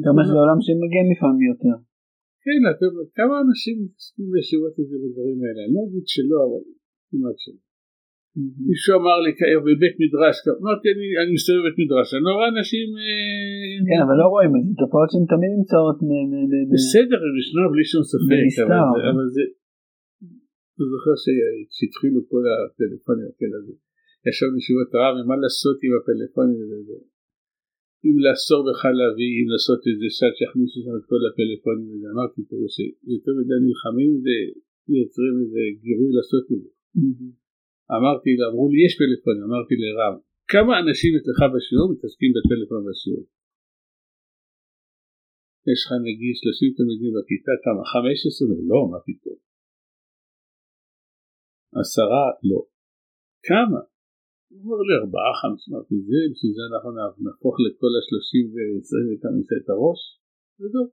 גם יש לעולם שמגן לפעמים יותר. כן, כמה אנשים מתעסקים בישיבות הזה בדברים האלה? אני לא אגיד שלא, אבל כמעט שלא. מישהו אמר לי כאב בבית מדרש, אמרתי אני מסתובב בבית מדרש, אני לא רואה אנשים... כן, אבל לא רואים, זה תופעות שהן תמיד נמצאות... בסדר, הם ישנו בלי שום ספק, אבל זה... אני זוכר שהתחילו כל הטלפונים כאלה, ישב ישיבות רב, מה לעשות עם הפלאפונים הזה? אם לאסור בכלל להביא, אם לעשות איזה שעת שיכניסו שם את כל הפלאפונים הזה, אמרתי תראו שיותר מדי נלחמים ויוצרים איזה גירוי לעשות את זה. אמרתי, אמרו לי יש פלאפונים, אמרתי לרם, כמה אנשים אצלך בשיעור מתעסקים בטלפון בשיעור? יש לך נגיד 30 תלמידים בכיתה, כמה? 15? לא, מה פתאום? 10? לא. כמה? הוא אומר לי 4-5, אמרתי זה, בשביל זה אנחנו נהפוך לכל ה-30 ו-20 ותמיסה את הראש, וזהו.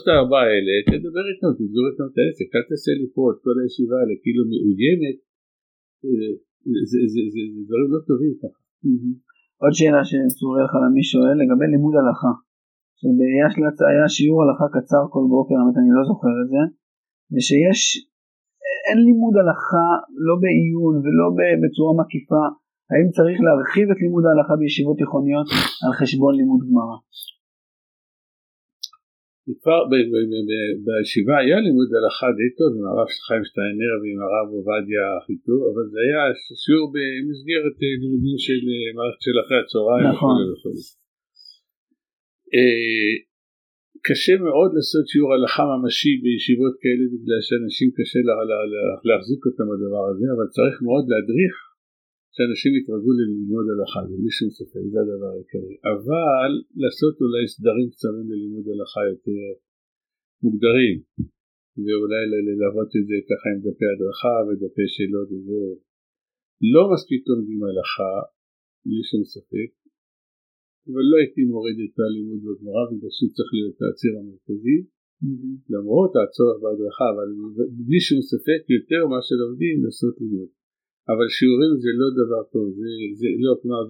3-4 האלה, תדבר איתם, תסגור איתם את העסק, אל תעשה לי פה את כל הישיבה האלה, כאילו מאוימת, זה דברים לא טובים ככה. עוד שאלה שצורי לך למי שואל, לגבי לימוד הלכה, שבאשלץ היה שיעור הלכה קצר כל בוקר, אבל אני לא זוכר את זה, ושיש... אין לימוד הלכה, לא בעיון ולא בצורה מקיפה, האם צריך להרחיב את לימוד ההלכה בישיבות תיכוניות על חשבון לימוד גמרא? בישיבה היה לימוד הלכה די טוב, עם הרב חיים שטיינר ועם הרב עובדיה חיתוב, אבל זה היה שיעור במסגרת לימודים של מערכת של אחרי הצהריים. נכון. קשה מאוד לעשות שיעור הלכה ממשי בישיבות כאלה, בגלל שאנשים קשה להחזיק אותם הדבר הזה, אבל צריך מאוד להדריך שאנשים יתרגלו ללמוד הלכה, זה בלי שום ספק, זה הדבר העיקרי. אבל לעשות אולי סדרים קצרים ללימוד הלכה יותר מוגדרים, ואולי ללוות את זה ככה עם דפי הדרכה ודפי שאלות וזהו. לא מספיק לומדים הלכה, בלי שום ספק. אבל לא הייתי מוריד את הלימוד בגמרא, ובשביל צריך להיות הציר המרכזי, למרות הצורך בהדרכה, אבל בלי שום ספק יותר מה שלומדים לעשות לימוד. אבל שיעורים זה לא דבר טוב,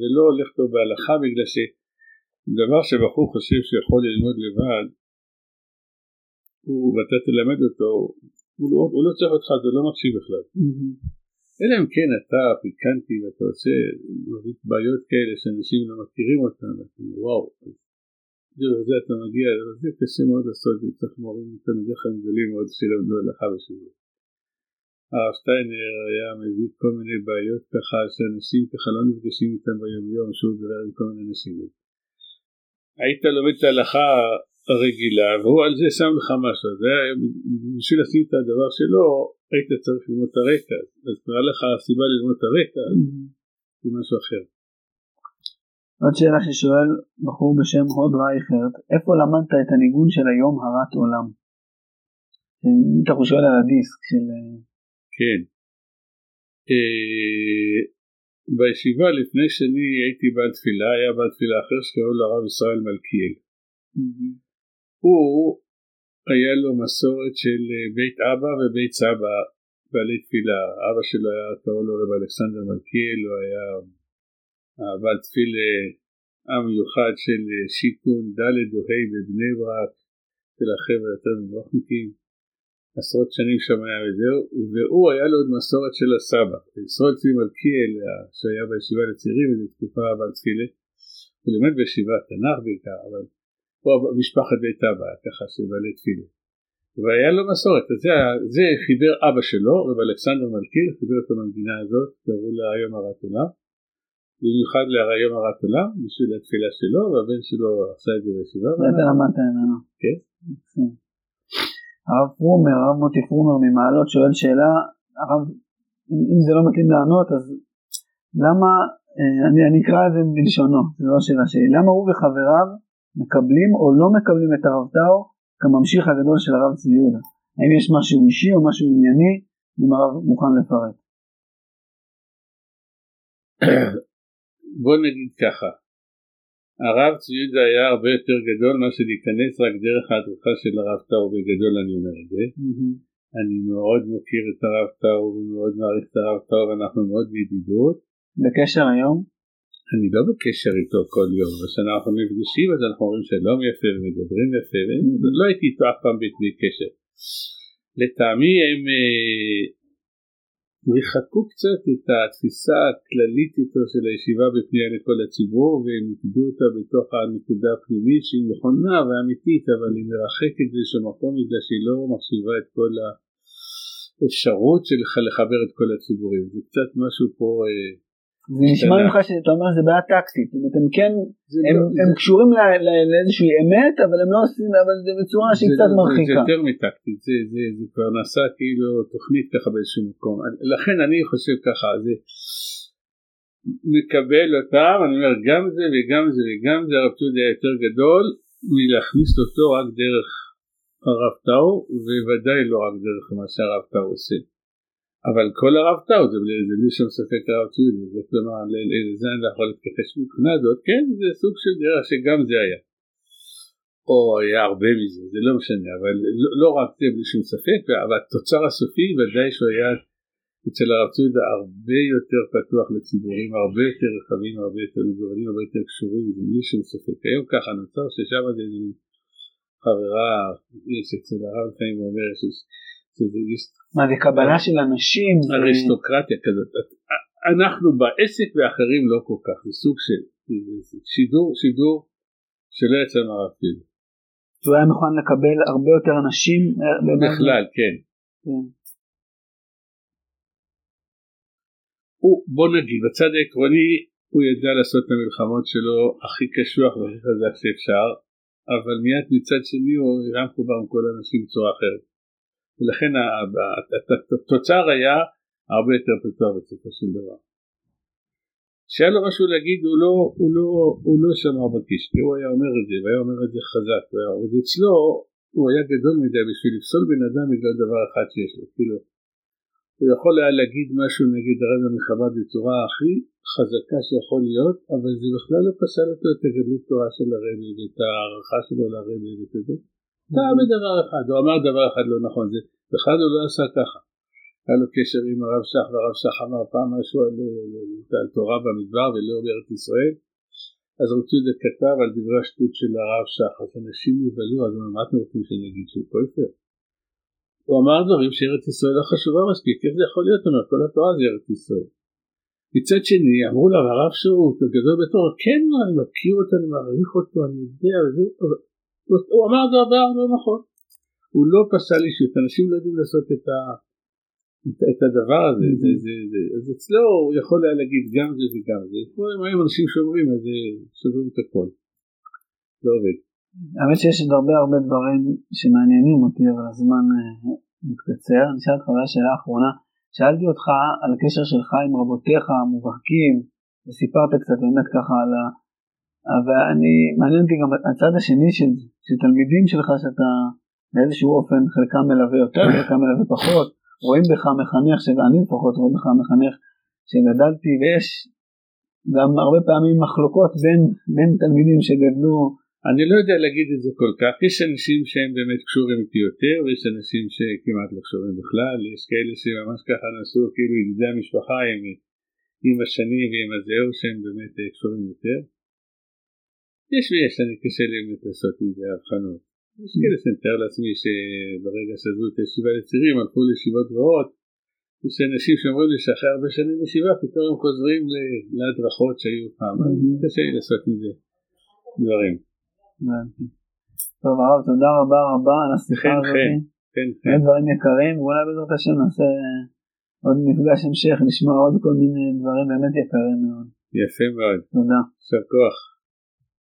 זה לא הולך טוב בהלכה, בגלל שדבר שבחור חושב שיכול ללמוד לבד, ואתה תלמד אותו, הוא לא צריך אותך, זה לא מקשיב בכלל. אלא אם כן אתה פיקנטי ואתה עושה בעיות כאלה שאנשים לא מכירים אותם, ואתה אומר וואו, זה אתה מגיע, זה קשה מאוד לעשות, וצריך מורים תלמידי חיים גדולים מאוד שלא הלכה בשביל. הרב שטיינר היה מביא כל מיני בעיות ככה שאנשים ככה לא נפגשים איתם ביום יום, שהוא דבר עם כל מיני אנשים. היית לומד את ההלכה הרגילה והוא על זה שם לך משהו, בשביל לשים את הדבר שלו היית צריך ללמוד את הרקע, אז קרא לך הסיבה ללמוד את הרקע זה משהו אחר. עוד שאלה ששואל בחור בשם הוד רייכרט, איפה למדת את הניגון של היום הרת עולם? אתה חושב על הדיסק של... כן, בישיבה לפני שני הייתי בעל תפילה, היה בעל תפילה אחר שקראו לו הרב ישראל מלכיאל. הוא היה לו מסורת של בית אבא ובית סבא בעלי תפילה. אבא שלו היה קראו לו רב אלכסנדר מלכיאל, הוא היה בעל תפילה המיוחד של שיכון ד' דוהי בבני ברק של החבר'ה יותר מברוכניקים, עשרות שנים שם היה וזהו, והוא היה לו עוד מסורת של הסבא ישראל צבי מלכיאל שהיה בישיבה לצעירים איזו תקופה בעל תפילה, הוא לימד בישיבה תנ"ך בעיקר, אבל משפחת בית אבא, ככה שבעלי תפילה. והיה לו מסורת, אז זה חיבר אבא שלו, רב אלכסנדר מלכיאל, חיבר אותו למדינה הזאת, קראו לה היום הרת עולם, במיוחד להיום הרת עולם, בשביל התפילה שלו, והבן שלו עשה את זה בישיבה. ואתה למדת ממנו. כן. הרב פרומר, הרב מוטי פרומר ממעלות, שואל שאלה, הרב, אם זה לא מתאים לענות, אז למה, אני אקרא את זה בלשונו, זה לא שאלה שלי, למה הוא וחבריו, מקבלים או לא מקבלים את הרב טאו כממשיך הגדול של הרב צבי יהודה? האם יש משהו אישי או משהו ענייני? אם הרב מוכן לפרט. בוא נגיד ככה, הרב צבי יהודה היה הרבה יותר גדול מה שלהיכנס רק דרך ההדרכה של הרב טאו, בגדול אני אומר את זה. אני מאוד מוכיר את הרב טאו ומאוד מעריך את הרב טאו ואנחנו מאוד בידידות. בקשר היום? אני לא בקשר איתו כל יום, כשאנחנו נפגשים אז אנחנו אומרים שלום יפה ומדברים יפה, לא הייתי איתו אף פעם בלי קשר. לטעמי הם ריחקו קצת את התפיסה הכללית איתו של הישיבה בפנייה לכל הציבור, והם יקדו אותה בתוך הנקודה הפנימית שהיא נכונה ואמיתית, אבל היא מרחקת באיזשהו מקום בגלל שהיא לא מחשיבה את כל האפשרות של לחבר את כל הציבורים. זה קצת משהו פה... זה נשמע ממך שאתה אומר זה בעיה טקטית, הם קשורים לאיזושהי אמת אבל הם לא עושים, אבל זה בצורה שהיא קצת מרחיקה, זה יותר מטקטית, זה כבר נעשה כאילו תוכנית ככה באיזשהו מקום. לכן אני חושב ככה, זה מקבל אותם, אני אומר גם זה וגם זה וגם זה, הרב צבי היה יותר גדול מלהכניס אותו רק דרך הרב טאו, וודאי לא רק דרך מה שהרב טאו עושה, אבל כל הרב טאו, זה בלי שום ספק הרב צבי, זה כלומר לזה אני לא יכול להתכחש מבחינה הזאת, כן, זה סוג של דרך שגם זה היה, או היה הרבה מזה, זה לא משנה, אבל לא רק זה בלי שום ספק, אבל התוצר הסופי ודאי שהוא היה אצל הרב צבי הרבה יותר פתוח לציבורים, הרבה יותר רחבים, הרבה יותר מגוונים, הרבה יותר קשורים, זה בלי שום ספק. היום ככה נוצר ששם זה חברה, יש אצל הרב חיים ואומר שיש, מה זה קבלה של אנשים, אריסטוקרטיה כזאת, אנחנו בעסק ואחרים לא כל כך, זה סוג של שידור שלא יצא מהרפיל. הוא היה מוכן לקבל הרבה יותר אנשים בכלל, כן, בוא נגיד בצד העקרוני הוא ידע לעשות את המלחמות שלו הכי קשוח והכי חזק שאפשר, אבל מיד מצד שני הוא היה מחובר עם כל האנשים בצורה אחרת, ולכן התוצר היה הרבה יותר פתוח בצורה של דבר. שהיה לו משהו להגיד, הוא לא שמר בקיש, כי הוא היה אומר את זה, והיה אומר את זה חזק, אבל אצלו הוא היה גדול מדי בשביל לפסול בן אדם בגלל דבר אחד שיש לו, כאילו הוא יכול היה להגיד משהו נגד הרב מחב"ד בצורה הכי חזקה שיכול להיות, אבל זה בכלל לא פסל אותו את הגדלות תורה של הרב ואת הערכה שלו לרב ואת זה. אתה בדבר אחד, הוא אמר דבר אחד לא נכון, זה בכלל הוא לא עשה ככה. היה לו קשר עם הרב שח, והרב שח אמר פעם משהו על תורה במדבר ולא בארץ ישראל, אז רצו את זה כתב על דברי השטות של הרב שח, אז אנשים יבלו, אז מה אתם רוצים שנגיד שהוא כופר? הוא אמר דברים שארץ ישראל לא חשובה מספיק, איך זה יכול להיות? הוא אומר, כל התורה זה ארץ ישראל. מצד שני, אמרו לה, הרב שהוא גדול בתורה, כן, אני מכיר אותו, אני מעריך אותו, אני יודע, וזה... הוא אמר דבר לא נכון, הוא לא פסל אישיות, אנשים לא יודעים לעשות את את הדבר הזה, אז אצלו הוא יכול היה להגיד גם זה וגם זה, כמו אם היו אנשים שאומרים, אז שומרים את הכל, לא עובד. האמת שיש עוד הרבה דברים שמעניינים אותי, אבל הזמן מתקצר. אני שאלת חבר השאלה האחרונה, שאלתי אותך על הקשר שלך עם רבותיך המובהקים, וסיפרת קצת באמת ככה על ה... אבל אני מעניין אותי גם הצד השני של תלמידים שלך, שאתה באיזשהו אופן חלקם מלווה יותר, חלקם מלווה פחות, רואים בך מחנך, שאני לפחות רואים בך מחנך שגדלתי, ויש גם הרבה פעמים מחלוקות בין תלמידים שגדלו. אני לא יודע להגיד את זה כל כך, יש אנשים שהם באמת קשורים איתי יותר, ויש אנשים שכמעט לא קשורים בכלל, יש כאלה שממש ככה נעשו כאילו ידידי המשפחה עם השנים ועם הזהור שהם באמת קשורים יותר. יש ויש, אני קשה להם לעשות עם זה הבחנות. יש כאלה סנטר לעצמי שברגע שעזבו את הישיבה לצירים, הלכו לישיבות גבוהות, יש אנשים שאומרים לי שאחרי הרבה שנים ישיבה, פתאום הם חוזרים להדרכות שהיו פעם, קשה לי לעשות עם זה דברים. טוב הרב, תודה רבה רבה על השיחה הזאת, הרבה דברים יקרים, ואולי בעזרת השם נעשה עוד מפגש המשך, נשמע עוד כל מיני דברים באמת יקרים מאוד. יפה מאוד, תודה, שכוח.